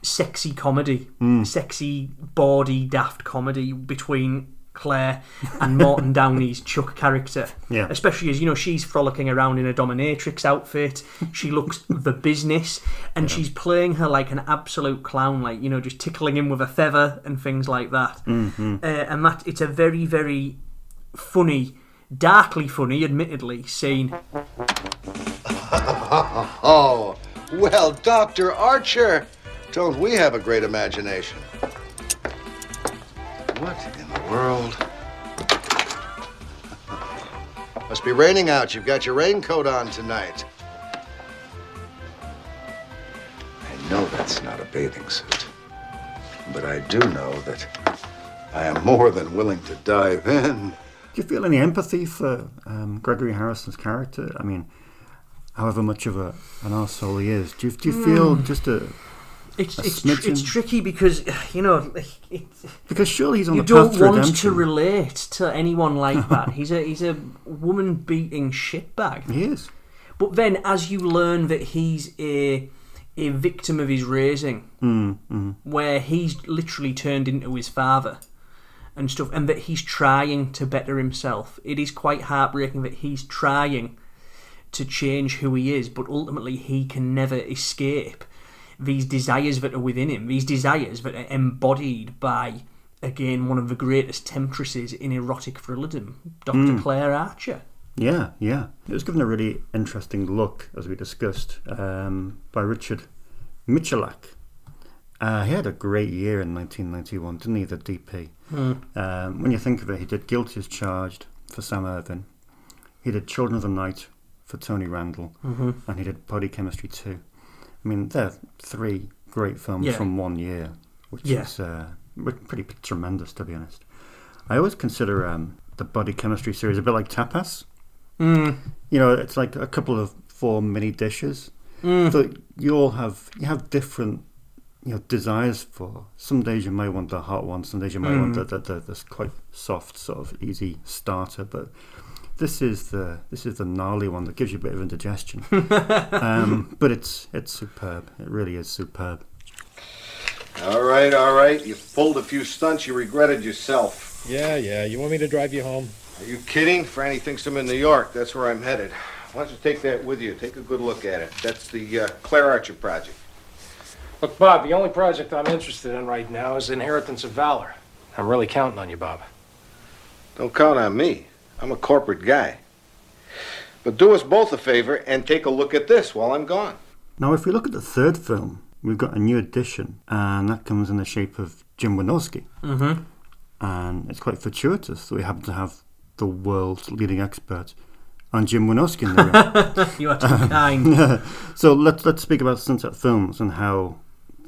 sexy comedy, sexy, bawdy, daft comedy between... Claire and Morton Downey's Chuck character, especially as, you know, she's frolicking around in a dominatrix outfit, she looks the business, and she's playing her like an absolute clown, like, you know, just tickling him with a feather and things like that. And that it's a very, very funny, darkly funny, admittedly, scene. Oh, well, Dr. Archer, don't we have a great imagination? What in the world? Must be raining out. You've got your raincoat on tonight. I know that's not a bathing suit, but I do know that I am more than willing to dive in. Do you feel any empathy for Gregory Harrison's character? I mean, however much of an arsehole he is, do you feel just a... It's tricky because, you know... Because surely he's on the path to redemption. You don't want to relate to anyone like that. He's a woman-beating shitbag. He is. But then, as you learn that he's a victim of his raising, where he's literally turned into his father and stuff, and that he's trying to better himself, it is quite heartbreaking that he's trying to change who he is, but ultimately he can never escape these desires that are within him, these desires that are embodied by, again, one of the greatest temptresses in erotic thrillerdom, Dr. Claire Archer. Yeah, yeah. It was given a really interesting look, as we discussed, by Richard Michalak. He had a great year in 1991, didn't he, the DP? When you think of it, he did Guilty as Charged for Sam Irvin, he did Children of the Night for Tony Randall, and he did Body Chemistry 2. I mean, they're three great films from one year, which is pretty tremendous, to be honest. I always consider the Body Chemistry series a bit like tapas. You know, it's like a couple of four mini dishes that you all have. You have different, you know, desires for. Some days you may want the hot one. Some days you may want the quite soft, sort of easy starter, but. This is the gnarly one that gives you a bit of indigestion, but it's superb. It really is superb. All right. You pulled a few stunts. You regretted yourself. Yeah. You want me to drive you home? Are you kidding? Franny thinks I'm in New York. That's where I'm headed. Why don't you take that with you? Take a good look at it. That's the Claire Archer project. Look, Bob. The only project I'm interested in right now is Inheritance of Valor. I'm really counting on you, Bob. Don't count on me. I'm a corporate guy. But do us both a favor and take a look at this while I'm gone. Now, if we look at the third film, we've got a new addition, and that comes in the shape of Jim Wynorski. And it's quite fortuitous that we happen to have the world's leading expert on Jim Wynorski in the room. You are too kind. So let's speak about Sunset Films and how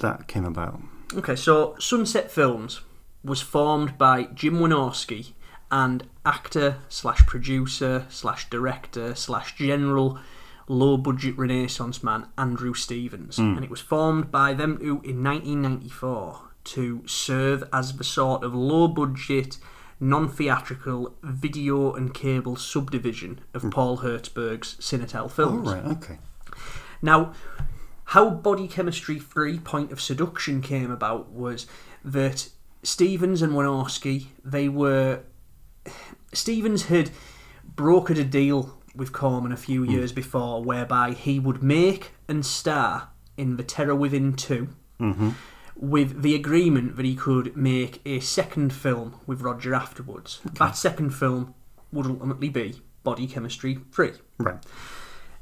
that came about. Okay, so Sunset Films was formed by Jim Wynorski and actor/producer/director/general low-budget Renaissance man Andrew Stevens. And it was formed by them two in 1994 to serve as the sort of low-budget, non-theatrical video and cable subdivision of Paul Hertzberg's Cinetel Films. Oh, right, okay. Now, how Body Chemistry 3 Point of Seduction came about was that Stevens and Wynorski, Stevens had brokered a deal with Corman a few years before, whereby he would make and star in The Terror Within 2 with the agreement that he could make a second film with Roger afterwards. Okay. That second film would ultimately be Body Chemistry 3. Right.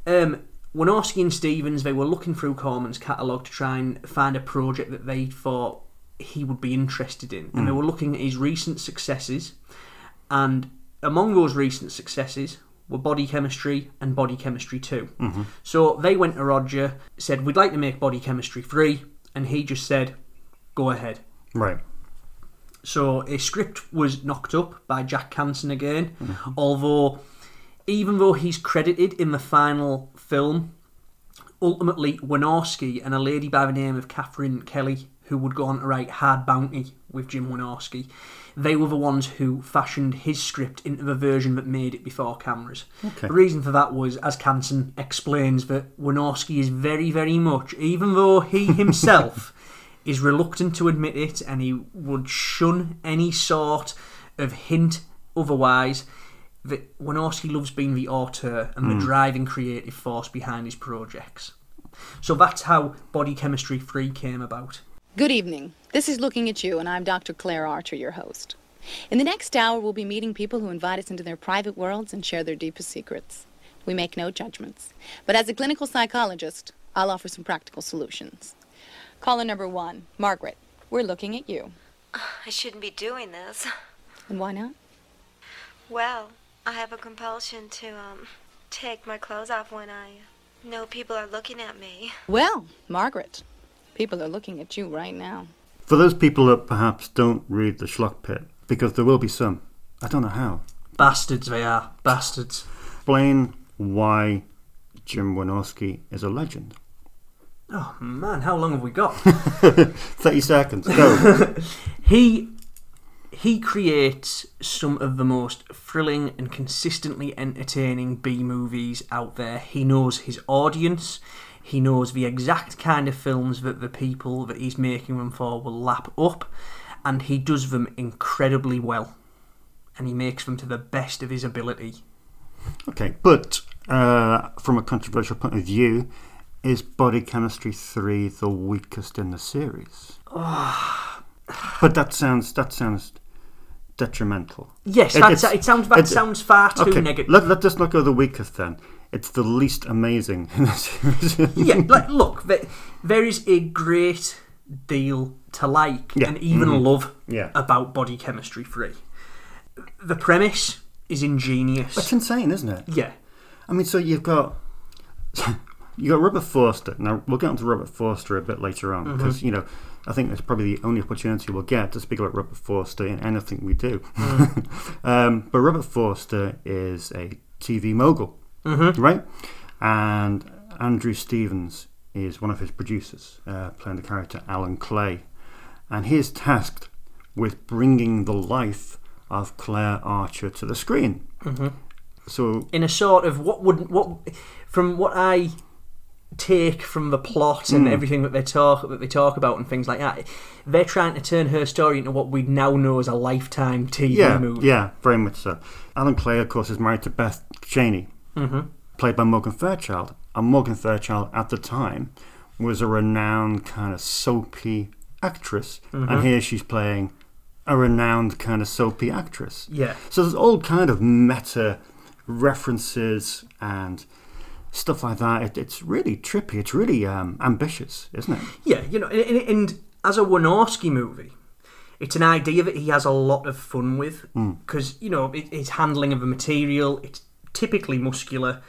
Wynorski and Stevens, they were looking through Corman's catalogue to try and find a project that they thought he would be interested in. And they were looking at his recent successes. And among those recent successes were Body Chemistry and Body Chemistry 2. So they went to Roger, said, we'd like to make Body Chemistry 3. And he just said, go ahead. Right. So a script was knocked up by Jack Kanson again. Although, even though he's credited in the final film, ultimately Wynorski and a lady by the name of Catherine Kelly, who would go on to write Hard Bounty with Jim Wynorski, they were the ones who fashioned his script into the version that made it before cameras. Okay. The reason for that was, as Kanson explains, that Wynorski is very, very much, even though he himself is reluctant to admit it and he would shun any sort of hint otherwise, that Wynorski loves being the auteur and the driving creative force behind his projects. So that's how Body Chemistry 3 came about. Good evening. This is Looking at You, and I'm Dr. Claire Archer, your host. In the next hour, we'll be meeting people who invite us into their private worlds and share their deepest secrets. We make no judgments. But as a clinical psychologist, I'll offer some practical solutions. Caller number 1, Margaret, we're looking at you. I shouldn't be doing this. And why not? Well, I have a compulsion to, take my clothes off when I know people are looking at me. Well, Margaret, people are looking at you right now. For those people that perhaps don't read the schlock pit, because there will be some. I don't know how. Bastards they are. Bastards. Explain why Jim Wynorski is a legend. Oh, man, how long have we got? 30 seconds. Go. He creates some of the most thrilling and consistently entertaining B-movies out there. He knows his audience. He knows the exact kind of films that the people that he's making them for will lap up, and he does them incredibly well, and he makes them to the best of his ability. Okay, but from a controversial point of view, is Body Chemistry 3 the weakest in the series? But that sounds detrimental. Yes, it sounds far too negative. Let us not go the weakest then. It's the least amazing in this series. Yeah, look, there is a great deal to like and even love about Body Chemistry 3. The premise is ingenious. That's insane, isn't it? Yeah. I mean, so you've got Robert Forster. Now, we'll get on to Robert Forster a bit later on because, I think that's probably the only opportunity we'll get to speak about Robert Forster in anything we do. But Robert Forster is a TV mogul. Right? And Andrew Stevens is one of his producers, playing the character Alan Clay. And he is tasked with bringing the life of Claire Archer to the screen. So, in a sort of from what I take from the plot and everything that they talk about and things like that, they're trying to turn her story into what we now know as a Lifetime TV movie. Yeah, very much so. Alan Clay, of course, is married to Beth Cheney. Played by Morgan Fairchild. And Morgan Fairchild at the time was a renowned kind of soapy actress. And here she's playing a renowned kind of soapy actress. Yeah. So there's all kind of meta references and stuff like that. It's really trippy. It's really ambitious, isn't it? Yeah, and as a Wynorski movie, it's an idea that he has a lot of fun with because, his handling of the material, it's typically muscular,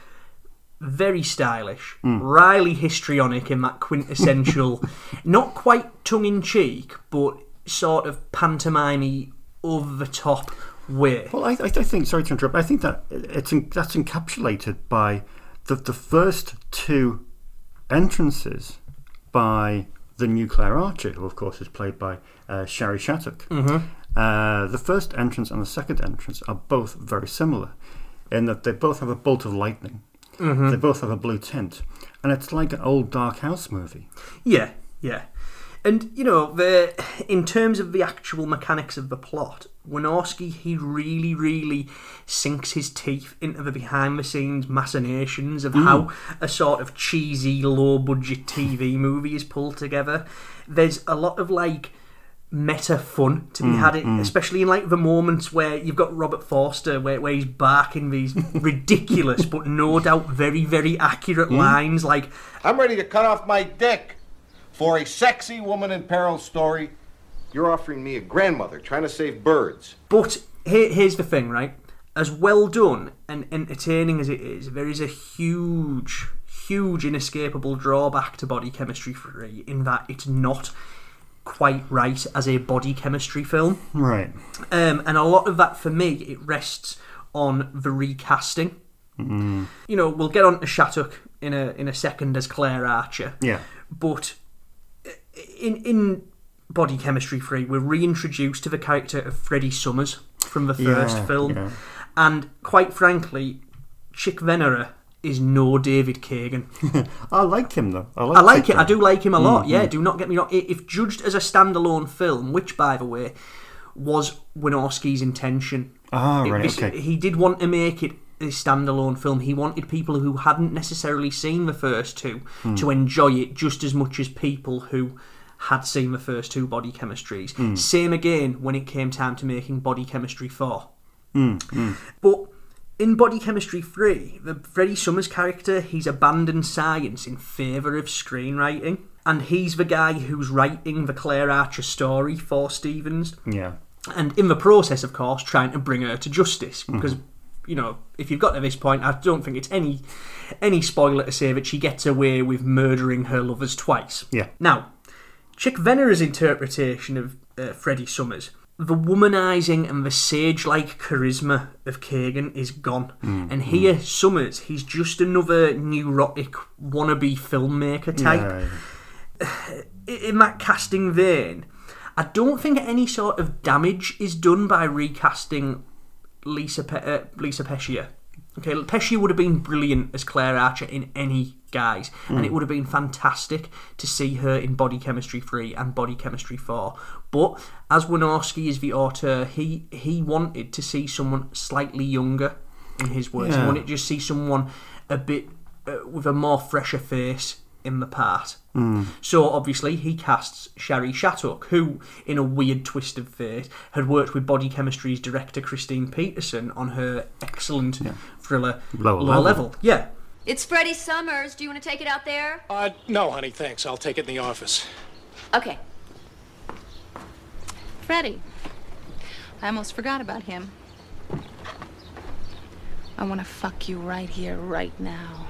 very stylish, wryly histrionic in that quintessential, not quite tongue-in-cheek, but sort of pantomimey, over-the-top way. Well, I think, sorry to interrupt, I think that that's encapsulated by the first two entrances by the new Claire Archer, who, of course, is played by Shari Shattuck. The first entrance and the second entrance are both very similar, in that they both have a bolt of lightning. They both have a blue tint. And it's like an old dark house movie. Yeah, yeah. And, you know, in terms of the actual mechanics of the plot, Wynorski, he really, really sinks his teeth into the behind-the-scenes machinations of how a sort of cheesy, low-budget TV movie is pulled together. There's a lot of, like, meta fun to be had, especially in, like, the moments where you've got Robert Forster, where he's barking these ridiculous but no doubt very, very accurate lines, like, "I'm ready to cut off my dick." For a sexy woman in peril story, you're offering me a grandmother trying to save birds. But here's the thing, right? As well done and entertaining as it is, there is a huge, huge inescapable drawback to Body Chemistry 3 in that it's not quite right as a body chemistry film. Right. And a lot of that, for me, it rests on the recasting. Mm-hmm. You know, we'll get on to Shattuck in a second as Claire Archer. Yeah. But in Body Chemistry 3, we're reintroduced to the character of Freddy Summers from the first film. Yeah. And quite frankly, Chick Venera is no David Kagan. I like him, though. I do like him a lot, yeah. Do not get me wrong. If judged as a standalone film, which, by the way, was Wynorski's intention. He did want to make it a standalone film. He wanted people who hadn't necessarily seen the first two to enjoy it just as much as people who had seen the first two Body Chemistries. Same again when it came time to making Body Chemistry 4. But in Body Chemistry 3, the Freddy Summers character, he's abandoned science in favour of screenwriting, and he's the guy who's writing the Claire Archer story for Stevens. Yeah. And in the process, of course, trying to bring her to justice, because you know, if you've got to this point, I don't think it's any spoiler to say that she gets away with murdering her lovers twice. Yeah. Now, Chick Venera's interpretation of Freddy Summers, the womanising and the sage-like charisma of Kagan is gone. And here, Summers, he's just another neurotic wannabe filmmaker type. Yeah. In that casting vein, I don't think any sort of damage is done by recasting Lisa Pescia. Okay, Pescia would have been brilliant as Claire Archer in any guise, and it would have been fantastic to see her in Body Chemistry 3 and Body Chemistry 4. But as Wynorski is the auteur, he wanted to see someone slightly younger, in his words. Yeah. He wanted to just see someone a bit with a more fresher face in the part. So obviously he casts Shari Shattuck, who, in a weird twist of fate, had worked with Body Chemistry's director Christine Peterson on her excellent thriller Lower Level. Yeah. "It's Freddy Summers. Do you want to take it out there?" No, honey, thanks. I'll take it in the office." "Okay. Freddy. I almost forgot about him. I want to fuck you right here, right now."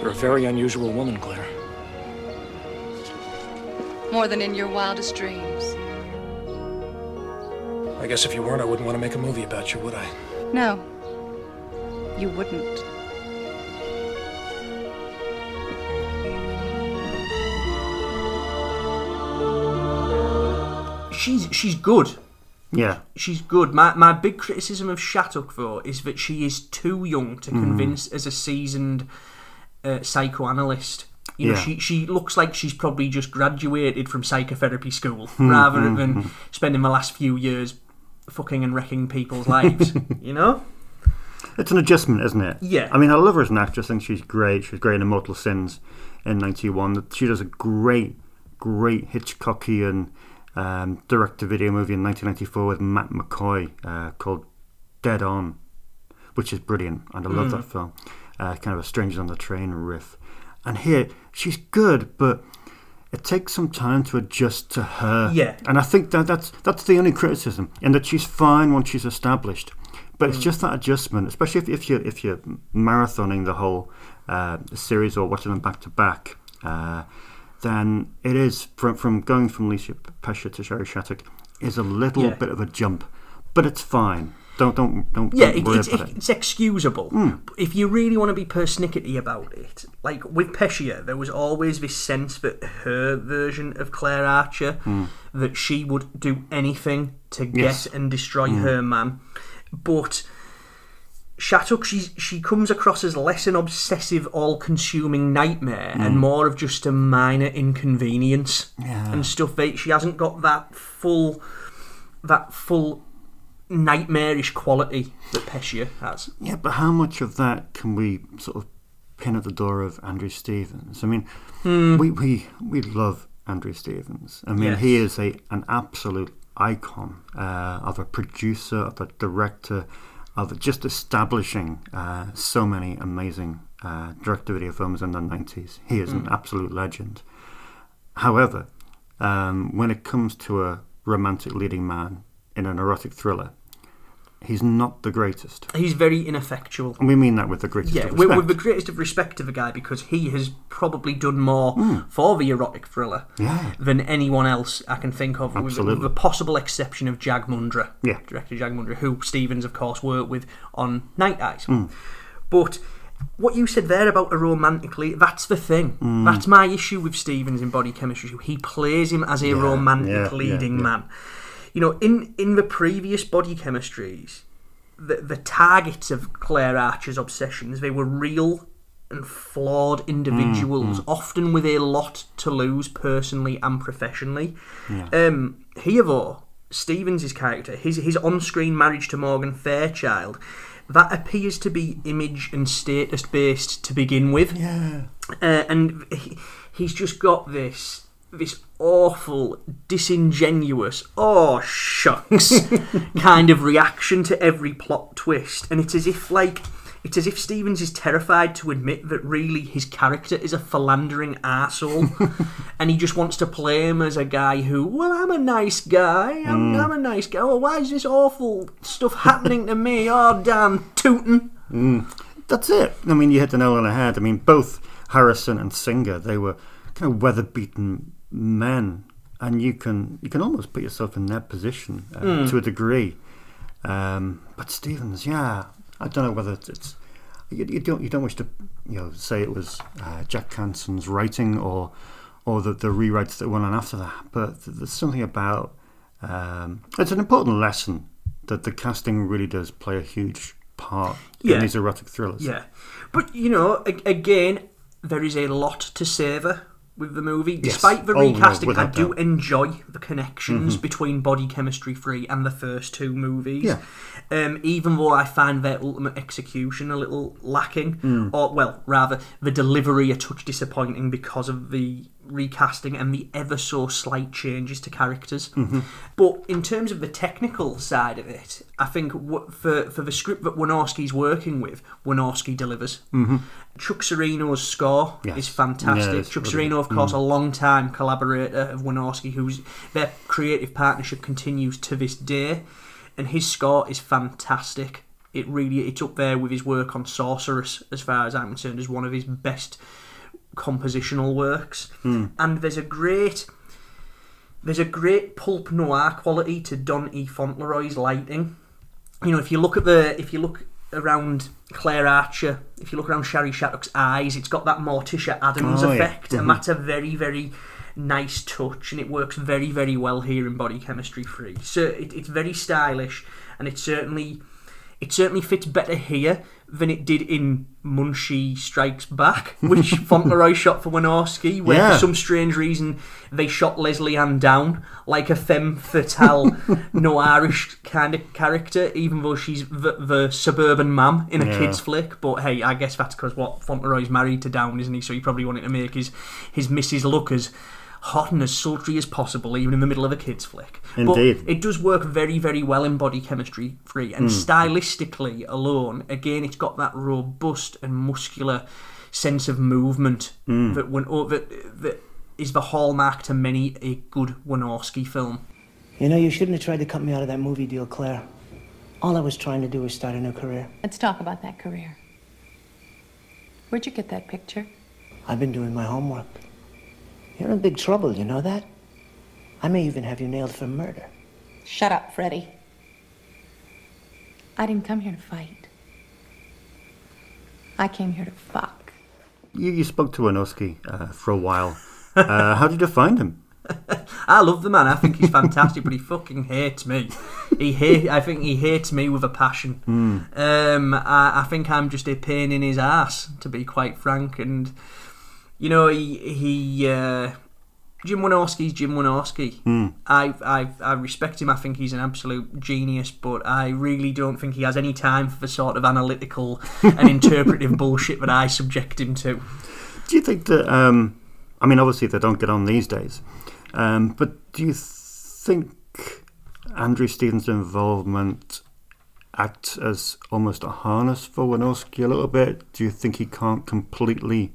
"You're a very unusual woman, Claire." "More than in your wildest dreams." "I guess if you weren't, I wouldn't want to make a movie about you, would I?" "No, you wouldn't." She's good. Yeah. She's good. My big criticism of Shattuck, though, is that she is too young to convince as a seasoned psychoanalyst. You know, she looks like she's probably just graduated from psychotherapy school rather than spending the last few years fucking and wrecking people's lives. You know, it's an adjustment, isn't it? Yeah. I mean, I love her as an actress. I think she's great. She was great in Immortal Sins in '91. She does a great Hitchcockian direct-to-video movie in 1994 with Matt McCoy called Dead On, which is brilliant, and I love that film. Kind of a Strangers on the Train riff. And here, she's good, but it takes some time to adjust to her. Yeah. And I think that's the only criticism, in that she's fine once she's established. But it's just that adjustment, especially if you're marathoning the whole series or watching them back to back, then it is, from going from Lisa Pescia to Shari Shattuck, is a little bit of a jump. But it's fine. Don't. Yeah, it's excusable. If you really want to be persnickety about it, like with Pescia, there was always this sense that her version of Claire Archer, that she would do anything to get and destroy her man. But Shattuck, she comes across as less an obsessive, all-consuming nightmare and more of just a minor inconvenience and stuff. She hasn't got that full nightmarish quality that Pescia has. Yeah, but how much of that can we sort of pin at the door of Andrew Stevens? I mean, we love Andrew Stevens. I mean, he is an absolute icon of a producer, of a director, of just establishing so many amazing direct-to-video films in the 90s. He is an absolute legend. However, when it comes to a romantic leading man in an erotic thriller, he's not the greatest. He's very ineffectual. And we mean that with the greatest of respect. Yeah, with the greatest of respect to the guy, because he has probably done more for the erotic thriller than anyone else I can think of. Absolutely. With the possible exception of Jag Mundra, director Jag Mundra, who Stevens, of course, worked with on Night Eyes. But what you said there about a romantically, that's the thing. That's my issue with Stevens in Body Chemistry. He plays him as a romantic leading man. You know, in the previous Body Chemistries, the targets of Claire Archer's obsessions, they were real and flawed individuals, often with a lot to lose personally and professionally. Here, though, Stevens' character, his on-screen marriage to Morgan Fairchild, that appears to be image and status-based to begin with. And he's just got this awful, disingenuous, oh shucks kind of reaction to every plot twist, and it's as if Stevens is terrified to admit that really his character is a philandering arsehole and he just wants to play him as a guy who, well, I'm a nice guy, I'm a nice guy, oh, why is this awful stuff happening to me, oh damn tootin'. That's it. I mean, you hit the nail on the head. I mean, both Harrison and Singer, they were kind of weather-beaten men, and you can almost put yourself in their position to a degree. But Stevens, I don't know whether it's you don't wish to say it was Jack Kanson's writing or the rewrites that went on after that, but there's something about it's an important lesson that the casting really does play a huge part in these erotic thrillers. But again, there is a lot to savour with the movie. Despite the recasting, I do enjoy the connections between Body Chemistry 3 and the first two movies. Even though I find their ultimate execution a little lacking, or, well, rather, the delivery a touch disappointing because of the recasting and the ever so slight changes to characters. But in terms of the technical side of it, I think for the script that Wynorski's working with, Wynorski delivers. Chuck Serino's score is fantastic. Chuck Serino, of course, a long-time collaborator of Wynorski, whose their creative partnership continues to this day, and his score is fantastic. It's up there with his work on Sorceress, as far as I'm concerned, as one of his best compositional works. And there's a great pulp noir quality to Don E. Fauntleroy's lighting. If you look around Claire Archer, if you look around Shari Shattuck's eyes, it's got that Morticia Adams effect, and that's a very, very nice touch, and it works very, very well here in Body Chemistry 3. So it's very stylish, and it certainly fits better here than it did in Munchie Strikes Back, which Fauntleroy shot for Wynorski, where for some strange reason they shot Leslie Ann down like a femme fatale noirish kind of character, even though she's the suburban mum in a kid's flick. But hey, I guess that's because Fauntleroy's married to Down, isn't he? So he probably wanted to make his missus look as hot and as sultry as possible, even in the middle of a kid's flick. Indeed. But it does work very, very well in Body Chemistry 3, and stylistically alone, again, it's got that robust and muscular sense of movement that is the hallmark to many a good Wynorski film. You shouldn't have tried to cut me out of that movie deal, Claire. All I was trying to do was start a new career. Let's talk about that career. Where'd you get that picture? I've been doing my homework. You're in big trouble, you know that? I may even have you nailed for murder. Shut up, Freddy. I didn't come here to fight. I came here to fuck. You spoke to Wynorski for a while. How did you find him? I love the man. I think he's fantastic, but he fucking hates me. I think he hates me with a passion. I think I'm just a pain in his ass, to be quite frank. And you know, Jim Wynorski's Jim Wynorski. I respect him. I think he's an absolute genius, but I really don't think he has any time for the sort of analytical and interpretive bullshit that I subject him to. Do you think that, I mean, obviously they don't get on these days, but do you think Andrew Stevenson's involvement acts as almost a harness for Wynorski a little bit? Do you think he can't completely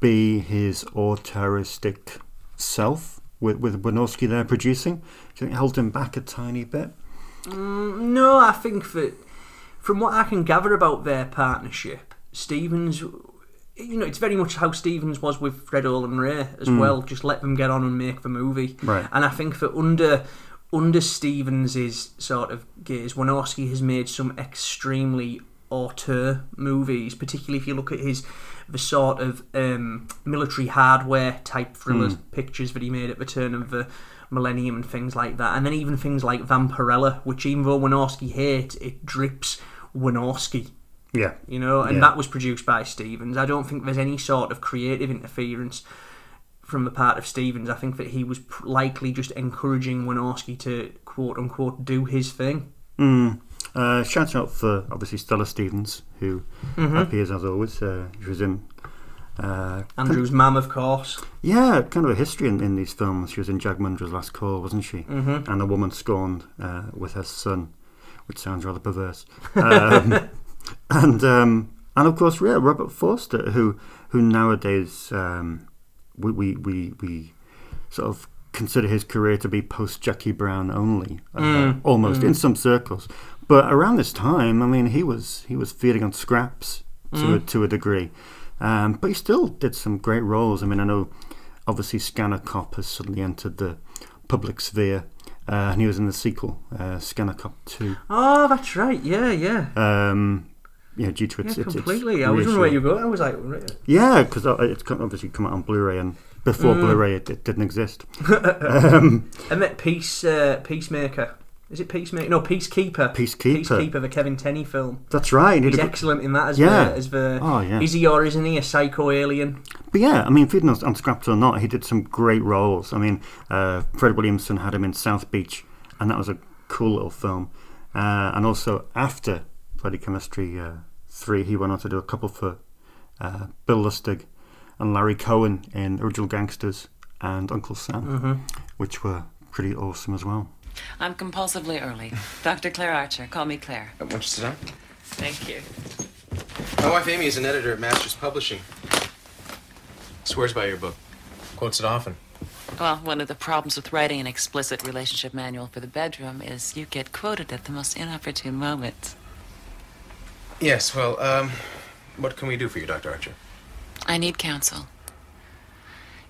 be his altruistic self with Wynorski there producing? Do you think it held him back a tiny bit? No, I think that from what I can gather about their partnership, Stevens, you know, it's very much how Stevens was with Fred Olen Ray as well. Just let them get on and make the movie. Right. And I think that under Stevens's sort of gaze, Wynorski has made some extremely auteur movies, particularly if you look at the sort of military hardware type thriller pictures that he made at the turn of the millennium and things like that. And then even things like Vampirella, which even though Wynorski hates, it drips Wynorski. Yeah. You know, and that was produced by Stevens. I don't think there's any sort of creative interference from the part of Stevens. I think that he was likely just encouraging Wynorski to, quote unquote, do his thing. Shout out for obviously Stella Stevens, who appears as always. She was in Andrew's mum, of course. Yeah, kind of a history in these films. She was in Jag Mundra's Last Call, wasn't she? And A Woman Scorned with her son, which sounds rather perverse. And of course, yeah, Robert Forster, who nowadays we sort of consider his career to be post Jackie Brown only, almost in some circles. But around this time, I mean, he was feeding on scraps to a degree, but he still did some great roles. I mean, I know obviously Scanner Cop has suddenly entered the public sphere, and he was in the sequel, Scanner Cop 2. Oh, that's right, yeah. Yeah, due to its completely. I was wondering where you were going. I was like, yeah, because it's obviously come out on Blu-ray and. Before Blu-ray, it didn't exist. I met Peacemaker. Is it Peacemaker? No, Peacekeeper. Peacekeeper, the Kevin Tenney film. That's right. He's excellent in that as the is he or isn't he a psycho alien? But yeah, I mean, feeding on scraps or not, he did some great roles. I mean, Fred Williamson had him in South Beach, and that was a cool little film. And also after Body Chemistry 3, he went on to do a couple for Bill Lustig and Larry Cohen in Original Gangsters and Uncle Sam, which were pretty awesome as well. I'm compulsively early. Dr. Claire Archer, call me Claire. At lunch tonight. Thank you. My wife Amy is an editor at Masters Publishing. Swears by your book. Quotes it often. Well, one of the problems with writing an explicit relationship manual for the bedroom is you get quoted at the most inopportune moments. Yes, well, what can we do for you, Dr. Archer? I need counsel.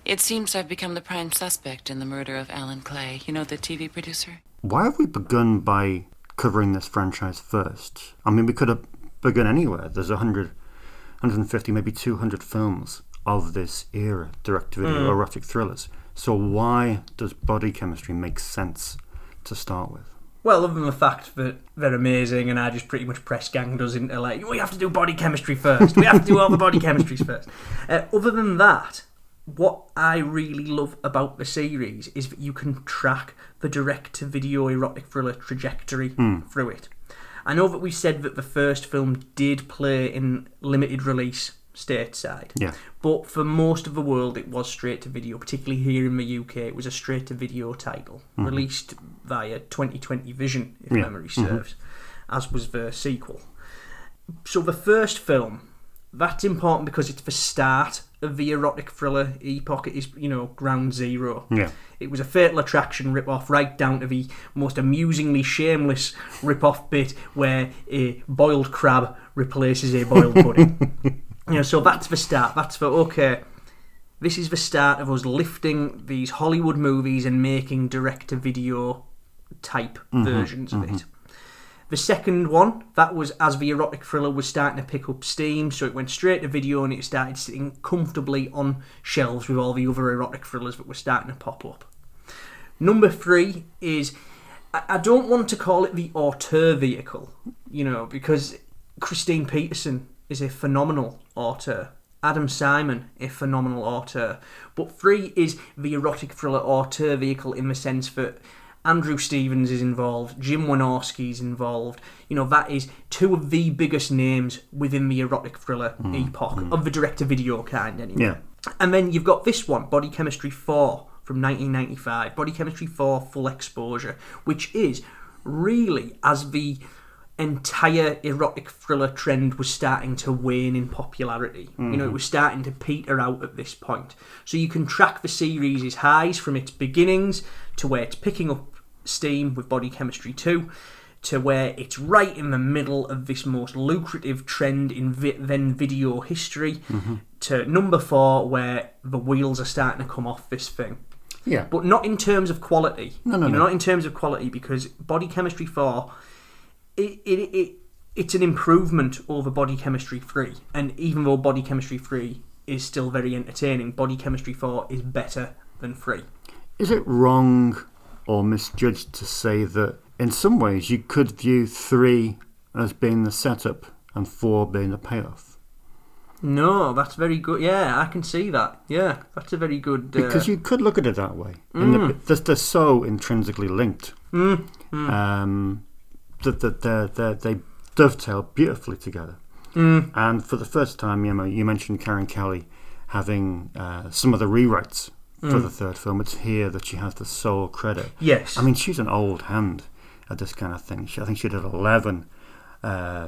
It seems I've become the prime suspect in the murder of Alan Clay. You know, the TV producer? Why have we begun by covering this franchise first? I mean, we could have begun anywhere. There's 100, 150, maybe 200 films of this era, direct-to-video erotic thrillers. So why does Body Chemistry make sense to start with? Well, other than the fact that they're amazing and I just pretty much press-ganged us into like, we have to do Body Chemistry first. We have to do all the Body Chemistries first. Other than that, what I really love about the series is that you can track the direct-to-video erotic thriller trajectory through it. I know that we said that the first film did play in limited release stateside, but for most of the world it was straight to video, particularly here in the UK. It was a straight to video title, released via 2020 Vision, if memory serves, as was the sequel. So the first film, that's important because it's the start of the erotic thriller epoch. It is, you know, ground zero. Yeah. It was a Fatal Attraction rip-off, right down to the most amusingly shameless rip-off bit where a boiled crab replaces a boiled pudding. You know, so that's the start. That's the, okay, this is the start of us lifting these Hollywood movies and making direct-to-video type versions of it. The second one, that was as the erotic thriller was starting to pick up steam, so it went straight to video and it started sitting comfortably on shelves with all the other erotic thrillers that were starting to pop up. Number 3 is... I don't want to call it the auteur vehicle, you know, because Christine Peterson is a phenomenal auteur. Adam Simon, a phenomenal auteur. But 3 is the erotic thriller auteur vehicle in the sense that Andrew Stevens is involved, Jim Wynorski is involved. You know, that is 2 of the biggest names within the erotic thriller epoch, of the direct-to-video kind anyway. Yeah. And then you've got this one, Body Chemistry 4 from 1995, Body Chemistry 4 Full Exposure, which is really, as the entire erotic thriller trend was starting to wane in popularity. You know, it was starting to peter out at this point. So you can track the series' highs from its beginnings to where it's picking up steam with Body Chemistry 2, to where it's right in the middle of this most lucrative trend in video history, to number 4, where the wheels are starting to come off this thing. Yeah. But not in terms of quality. No. Not in terms of quality, because Body Chemistry 4, it's an improvement over Body Chemistry 3. And even though Body Chemistry 3 is still very entertaining, Body Chemistry 4 is better than 3. Is it wrong or misjudged to say that in some ways you could view 3 as being the setup and 4 being the payoff? No, that's very good. Yeah, I can see that. Yeah, that's a very good... Because you could look at it that way. They're so intrinsically linked that they dovetail beautifully together. And for the first time, you know, you mentioned Karen Kelly having some of the rewrites for the third film. It's here that she has the sole credit. Yes. I mean, she's an old hand at this kind of thing. I think she did 11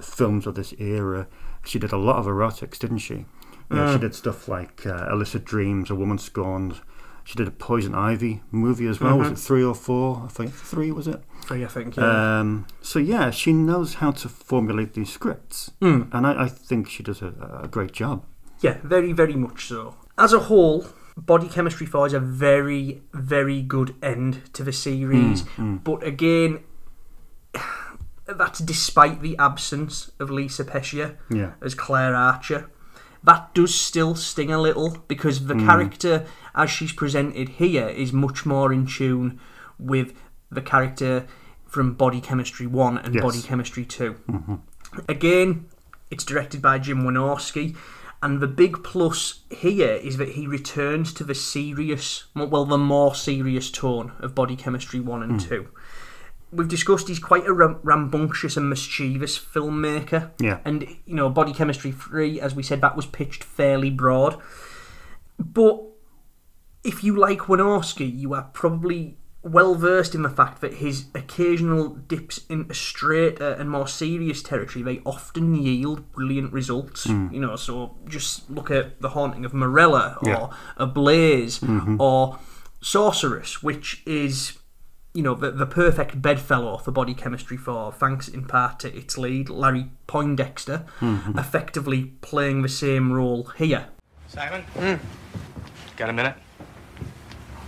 films of this era. She did a lot of erotics, didn't she? She did stuff like Illicit Dreams, A Woman Scorned. She did a Poison Ivy movie as well. Was it 3 or 4? I think 3, was it? 3, I think, yeah. So, yeah, she knows how to formulate these scripts. And I think she does a great job. Yeah, very, very much so. As a whole, Body Chemistry 4 is a very, very good end to the series. But again, that's despite the absence of Lisa Pescia as Claire Archer. That does still sting a little, because the character, as she's presented here, is much more in tune with the character from Body Chemistry 1 and Body Chemistry 2. Again, it's directed by Jim Wynorski, and the big plus here is that he returns to the serious, well, the more serious tone of Body Chemistry 1 and 2. We've discussed he's quite a rambunctious and mischievous filmmaker. Yeah. And, you know, Body Chemistry 3, as we said, that was pitched fairly broad. But if you like Wynorski, you are probably well-versed in the fact that his occasional dips into straighter and more serious territory, they often yield brilliant results. You know, so just look at The Haunting of Morella or Ablaze or Sorceress, which is... you know, the perfect bedfellow for Body Chemistry 4, thanks in part to its lead, Larry Poindexter, effectively playing the same role here. Simon? Got a minute?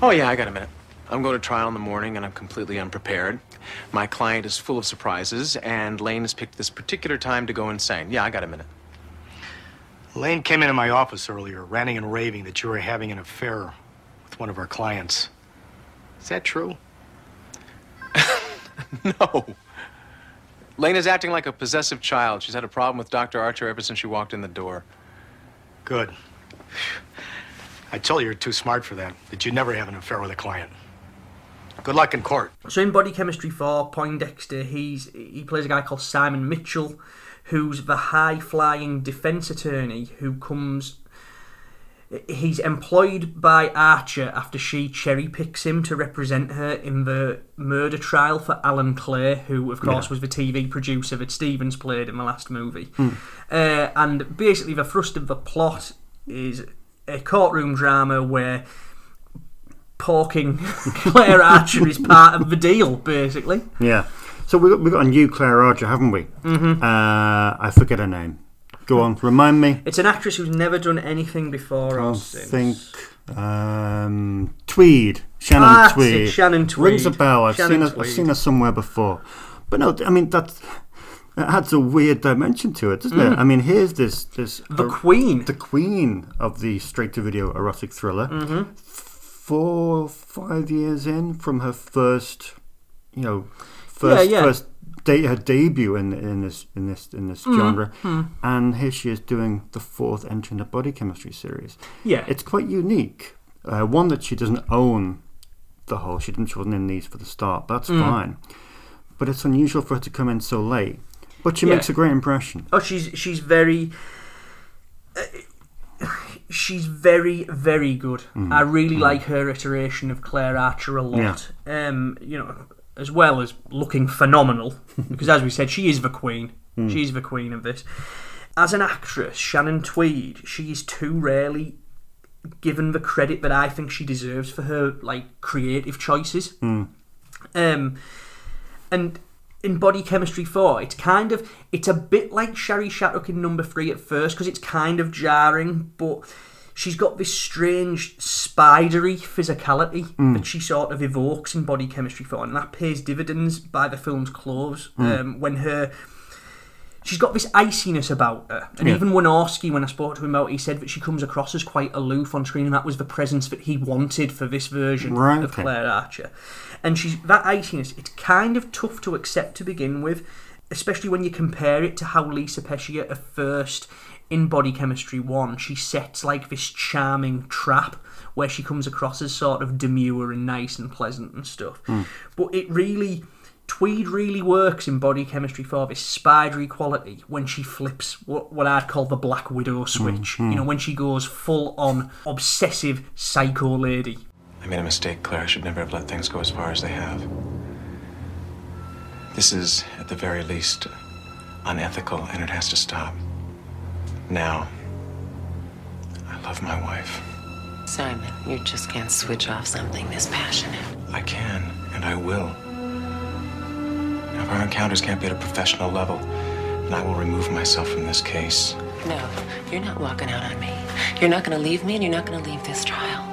Oh, yeah, I got a minute. I'm going to trial in the morning, and I'm completely unprepared. My client is full of surprises, and Lane has picked this particular time to go insane. Yeah, I got a minute. Lane came into my office earlier, ranting and raving that you were having an affair with one of our clients. Is that true? No. Lane is acting like a possessive child. She's had a problem with Dr. Archer ever since she walked in the door. Good. I told you you're too smart for that, that you never have an affair with a client. Good luck in court. So in Body Chemistry 4, Poindexter, he plays a guy called Simon Mitchell, who's the high-flying defense attorney who comes... He's employed by Archer after she cherry-picks him to represent her in the murder trial for Alan Clay, who, of course, was the TV producer that Stevens played in the last movie. And basically the thrust of the plot is a courtroom drama where porking Claire Archer is part of the deal, basically. Yeah. So we've got a new Claire Archer, haven't we? I forget her name. Go on, remind me. It's an actress who's never done anything before or since. Tweed. Shannon Tweed. Shannon Tweed. Rings a bell. I've seen her somewhere before. But no, I mean, that adds a weird dimension to it, doesn't it? I mean, here's this the queen. The queen of the straight-to-video erotic thriller. 4 or 5 years in from her first, you know... first debut in this genre, and here she is doing the fourth entry in the Body Chemistry series. Yeah, it's quite unique. One that she doesn't own the whole. She wasn't in these for the start. But that's fine. But it's unusual for her to come in so late. But she makes a great impression. Oh, she's very. She's very, very good. I really like her iteration of Claire Archer a lot. Yeah. As well as looking phenomenal, because as we said, she is the queen. She's the queen of this. As an actress, Shannon Tweed, she is too rarely given the credit that I think she deserves for her creative choices. And in Body Chemistry 4, it's a bit like Shari Shattuck in number 3 at first, because it's kind of jarring, but she's got this strange spidery physicality that she sort of evokes in Body Chemistry 4, and that pays dividends by the film's close. When she's got this iciness about her, and even Wynorski, when I spoke to him about it, he said that she comes across as quite aloof on screen, and that was the presence that he wanted for this version of Claire Archer. And that iciness, it's kind of tough to accept to begin with, especially when you compare it to how Lisa Pescia at first in Body Chemistry 1, she sets this charming trap where she comes across as sort of demure and nice and pleasant and stuff. But Tweed really works in Body Chemistry 4, this spidery quality, when she flips what I'd call the Black Widow switch. When she goes full-on obsessive psycho lady. I made a mistake, Claire. I should never have let things go as far as they have. This is, at the very least, unethical, and it has to stop. Now, I love my wife. Simon, you just can't switch off something this passionate. I can, and I will. Now, if our encounters can't be at a professional level, then I will remove myself from this case. No, you're not walking out on me. You're not going to leave me, and you're not going to leave this trial.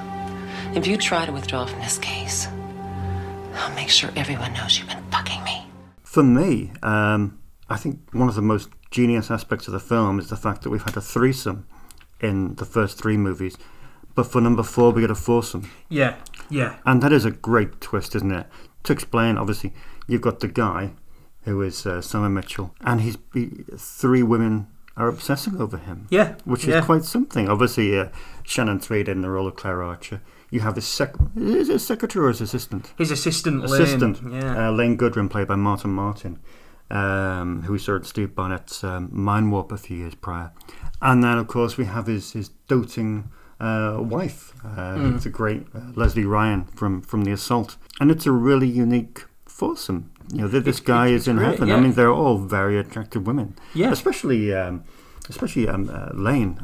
If you try to withdraw from this case, I'll make sure everyone knows you've been fucking me. For me, I think one of the most genius aspects of the film is the fact that we've had a threesome in the first three movies, but for number 4 we get a foursome. Yeah. And that is a great twist, isn't it? To explain, obviously, you've got the guy who is Simon Mitchell, and three women are obsessing over him. Yeah. Which is quite something. Obviously, Shannon Tweed in the role of Claire Archer. You have his is it his secretary or his assistant? His assistant, Lane. Yeah. Lane Goodwin, played by Martin Martin, who we saw at Steve Barnett's Mind Warp a few years prior. And then, of course, we have his doting wife. It's a great Leslie Ryan from The Assault. And it's a really unique foursome. This guy is in heaven. Yeah. I mean, they're all very attractive women. Yeah. Especially Lane.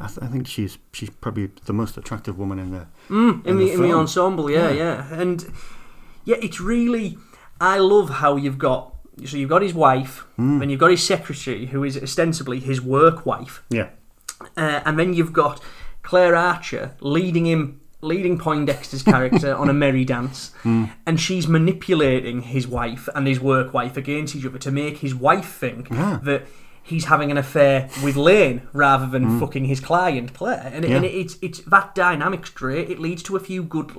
I think she's probably the most attractive woman in the ensemble. And it's really. I love how you've got his wife, and you've got his secretary, who is ostensibly his work wife. Yeah, and then you've got Claire Archer leading Poindexter's character on a merry dance, and she's manipulating his wife and his work wife against each other to make his wife think that he's having an affair with Lane rather than fucking his client, Claire. And it's that dynamic's great. It leads to a few good,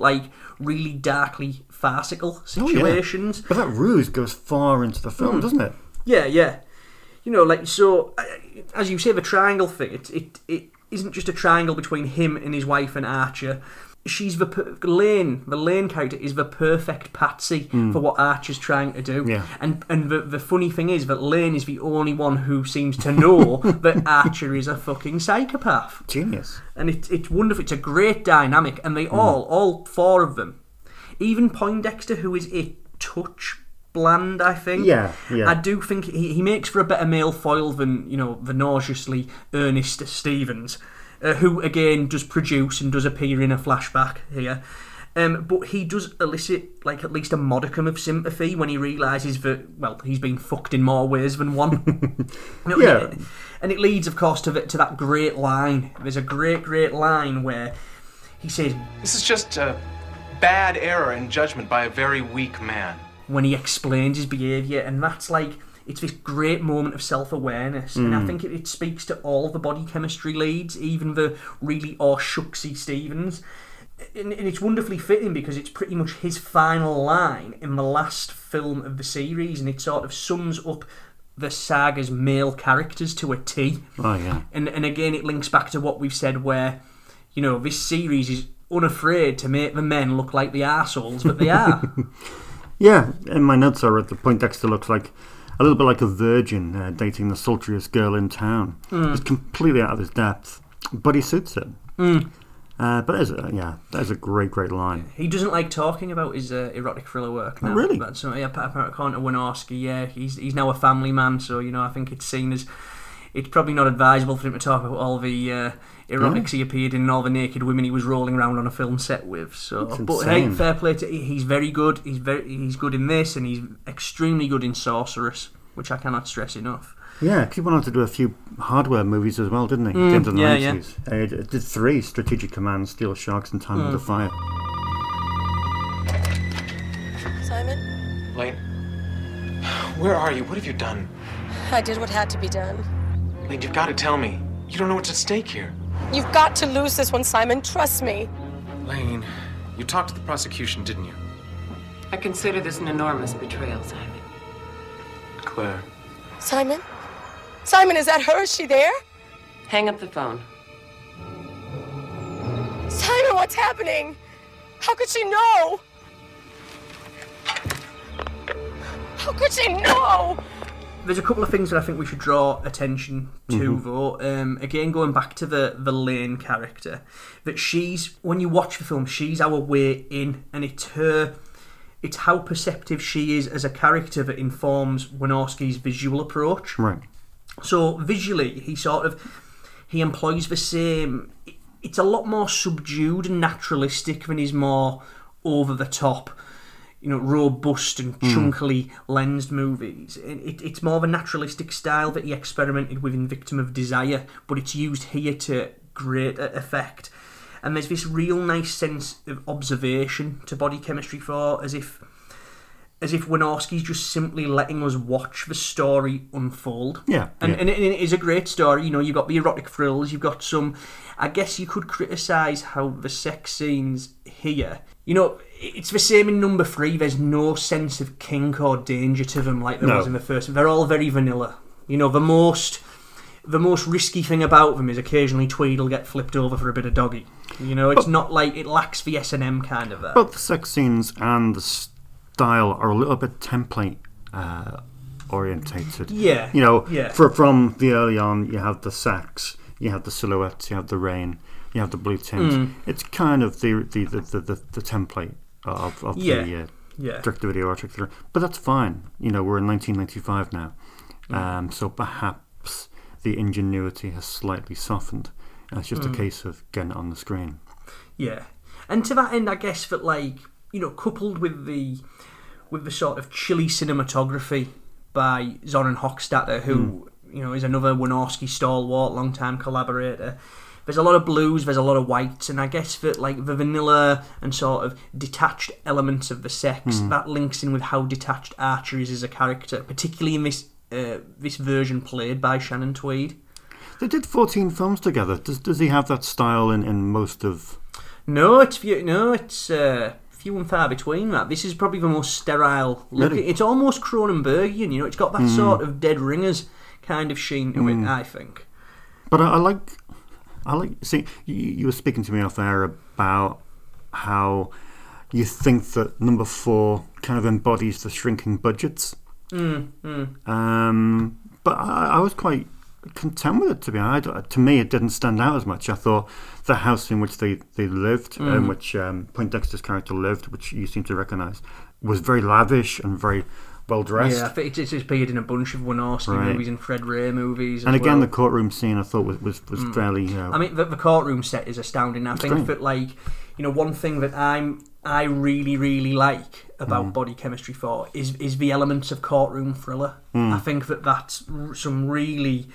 really darkly farcical situations. But that ruse goes far into the film, doesn't it? Yeah. So, as you say, the triangle thing, it isn't just a triangle between him and his wife and Archer. She's the Lane character is the perfect patsy for what Archer's trying to do. Yeah. And the funny thing is that Lane is the only one who seems to know that Archer is a fucking psychopath. Genius. And it's wonderful. It's a great dynamic. And they all 4 of them, even Poindexter, who is a touch bland, I think. Yeah. I do think he makes for a better male foil than, the nauseously earnest Stevens. Who again does produce and does appear in a flashback here, but he does elicit at least a modicum of sympathy when he realises that he's been fucked in more ways than one. And it leads, of course, to that great line. There's a great line where he says, "This is just a bad error in judgment by a very weak man." When he explains his behaviour, and that's it's this great moment of self-awareness, and I think it speaks to all the Body Chemistry leads, even the really aw-shucksy Stevens. And it's wonderfully fitting because it's pretty much his final line in the last film of the series, and it sort of sums up the saga's male characters to a T. Oh, yeah. And again, it links back to what we've said where, you know, this series is unafraid to make the men look like the arseholes that they are. Yeah, in my notes I wrote the point Dexter looks like a little bit like a virgin dating the sultriest girl in town. He's completely out of his depth, but he suits it. But that is a great line. He doesn't like talking about his erotic thriller work now. Oh, really? But so, yeah, according to Wynorski, yeah, he's now a family man, so you know I think it's seen as it's probably not advisable for him to talk about all the erotics he appeared in and all the naked women he was rolling around on a film set with. So, but hey, fair play to he's very good. He's good in this, and he's extremely good in Sorceress, which I cannot stress enough. Yeah, because he went on to do a few hardware movies as well, didn't he? Games of the 90s. Yeah. Did 3, Strategic Command, Steel Sharks and Time Under Fire. Simon? Lane? Where are you? What have you done? I did what had to be done. Lane, you've got to tell me. You don't know what's at stake here. You've got to lose this one, Simon. Trust me. Lane, you talked to the prosecution, didn't you? I consider this an enormous betrayal, Simon. Claire. Simon? Simon, is that her? Is she there? Hang up the phone. Simon, what's happening? How could she know? How could she know? There's a couple of things that I think we should draw attention to, though. Again, going back to the Lane character, that she's, when you watch the film, she's our way in, and it's her... It's how perceptive she is as a character that informs Wynorski's visual approach. Right. So visually, he employs the same. It's a lot more subdued and naturalistic than his more over the top, you know, robust and chunkily lensed movies. It's more of a naturalistic style that he experimented with in Victim of Desire, but it's used here to great effect. And there's this real nice sense of observation to Body Chemistry 4, as if Wynorski's just simply letting us watch the story unfold. Yeah. And it is a great story. You know, you've got the erotic thrills, you've got some... I guess you could criticise how the sex scenes here... You know, it's the same in number 3. There's no sense of kink or danger to them like there was in the first. They're all very vanilla. You know, the most risky thing about them is occasionally Tweed'll get flipped over for a bit of doggy. You know, it's not like it lacks the S&M kind of that. Both the sex scenes and the style are a little bit template orientated. Yeah. You know, from the early on, you have the sex, you have the silhouettes, you have the rain, you have the blue tint. It's kind of the template of the direct-to-video erotic thriller. But that's fine. You know, we're in 1995 now, so perhaps the ingenuity has slightly softened. And it's just a case of getting it on the screen. Yeah. And to that end, I guess that, like, you know, coupled with the sort of chilly cinematography by Zoran Hochstadter, who, you know, is another Wynorski stalwart, long-time collaborator, there's a lot of blues, there's a lot of whites, and I guess that, like, the vanilla and sort of detached elements of the sex, that links in with how detached Archer is as a character, particularly in this version played by Shannon Tweed. They did 14 films together. Does he have that style in most of? No, it's few and far between that. This is probably the most sterile looking. Really? It's almost Cronenbergian. You know, it's got that sort of Dead Ringers kind of sheen to it, I think. But I like. See, you were speaking to me off air about how you think that number 4 kind of embodies the shrinking budgets. But I was quite content with it, to be honest. To me, it didn't stand out as much. I thought the house in which they lived, in which Poindexter's character lived, which you seem to recognise, was very lavish and very well dressed. Yeah, I think it's appeared in a bunch of Wynorski movies and Fred Ray movies. And again, the courtroom scene I thought was fairly. I mean, the courtroom set is astounding. I think that, like, you know, one thing that I really, really like about Body Chemistry 4 is the elements of courtroom thriller. I think that that's some really...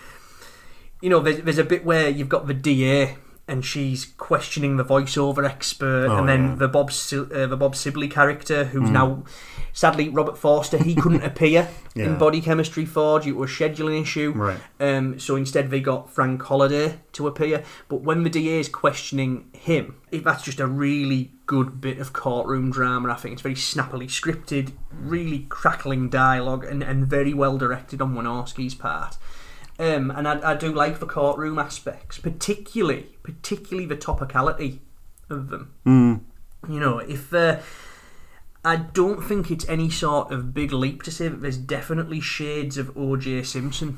You know, there's a bit where you've got the DA and she's questioning the voiceover expert, and then the Bob Sibley character, who's now sadly Robert Forster. He couldn't appear in Body Chemistry 4 due to a scheduling issue, right? So instead they got Frank Holiday to appear. But when the DA is questioning him, that's just a really good bit of courtroom drama. I think it's very snappily scripted, really crackling dialogue, and very well directed on Wynorski's part. And I do like the courtroom aspects, particularly the topicality of them. You know, if I don't think it's any sort of big leap to say that there's definitely shades of O.J. Simpson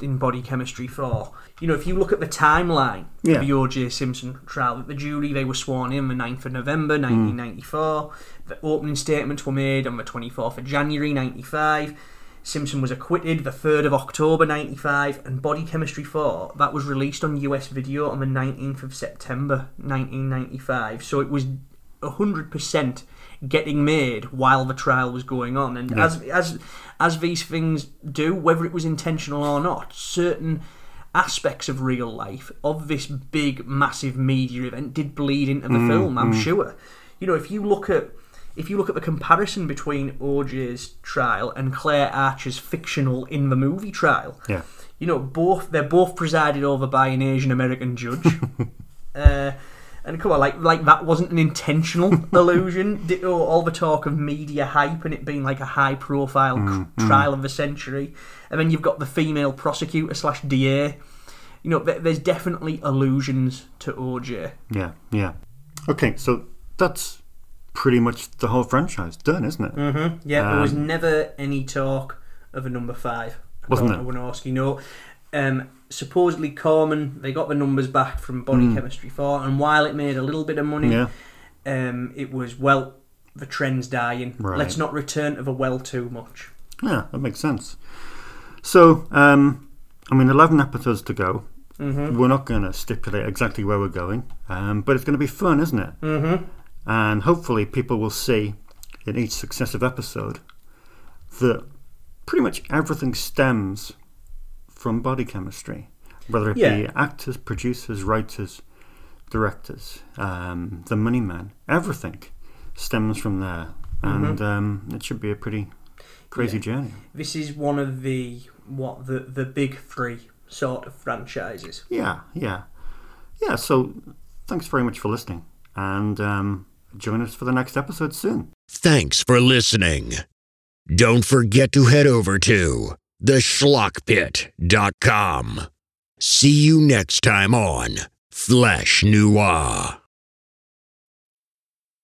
in Body Chemistry 4. You know, if you look at the timeline of the O.J. Simpson trial, the jury, they were sworn in the 9th of November 1994. The opening statements were made on the 24th of January 1995. Simpson was acquitted the 3rd of October 1995, and Body Chemistry 4, that was released on US video on the 19th of September 1995. So it was 100% getting made while the trial was going on. And as these things do, whether it was intentional or not, certain aspects of real life, of this big, massive media event, did bleed into the film, I'm sure. You know, if you look at the comparison between O.J.'s trial and Claire Archer's fictional in the movie trial, you know, they're both presided over by an Asian American judge, and come on, like that wasn't an intentional allusion. All the talk of media hype and it being like a high profile trial of the century, and then you've got the female prosecutor slash DA. You know, there's definitely allusions to O.J. Yeah. Okay, so that's pretty much the whole franchise done, isn't it? Mm-hmm. Yeah, there was never any talk of a number 5. Wasn't there? Wynorski, no. Supposedly Corman, they got the numbers back from Body Chemistry 4, and while it made a little bit of money, it was, well, the trend's dying. Right. Let's not return to the well too much. Yeah, that makes sense. So, 11 episodes to go. Mm-hmm. We're not going to stipulate exactly where we're going, but it's going to be fun, isn't it? Mm-hmm. And hopefully people will see in each successive episode that pretty much everything stems from Body Chemistry, whether it be actors, producers, writers, directors, the money man, everything stems from there. And it should be a pretty crazy journey. This is one of the big three sort of franchises. Yeah, so thanks very much for listening. And join us for the next episode soon. Thanks for listening. Don't forget to head over to theschlockpit.com. See you next time on Flesh Noir.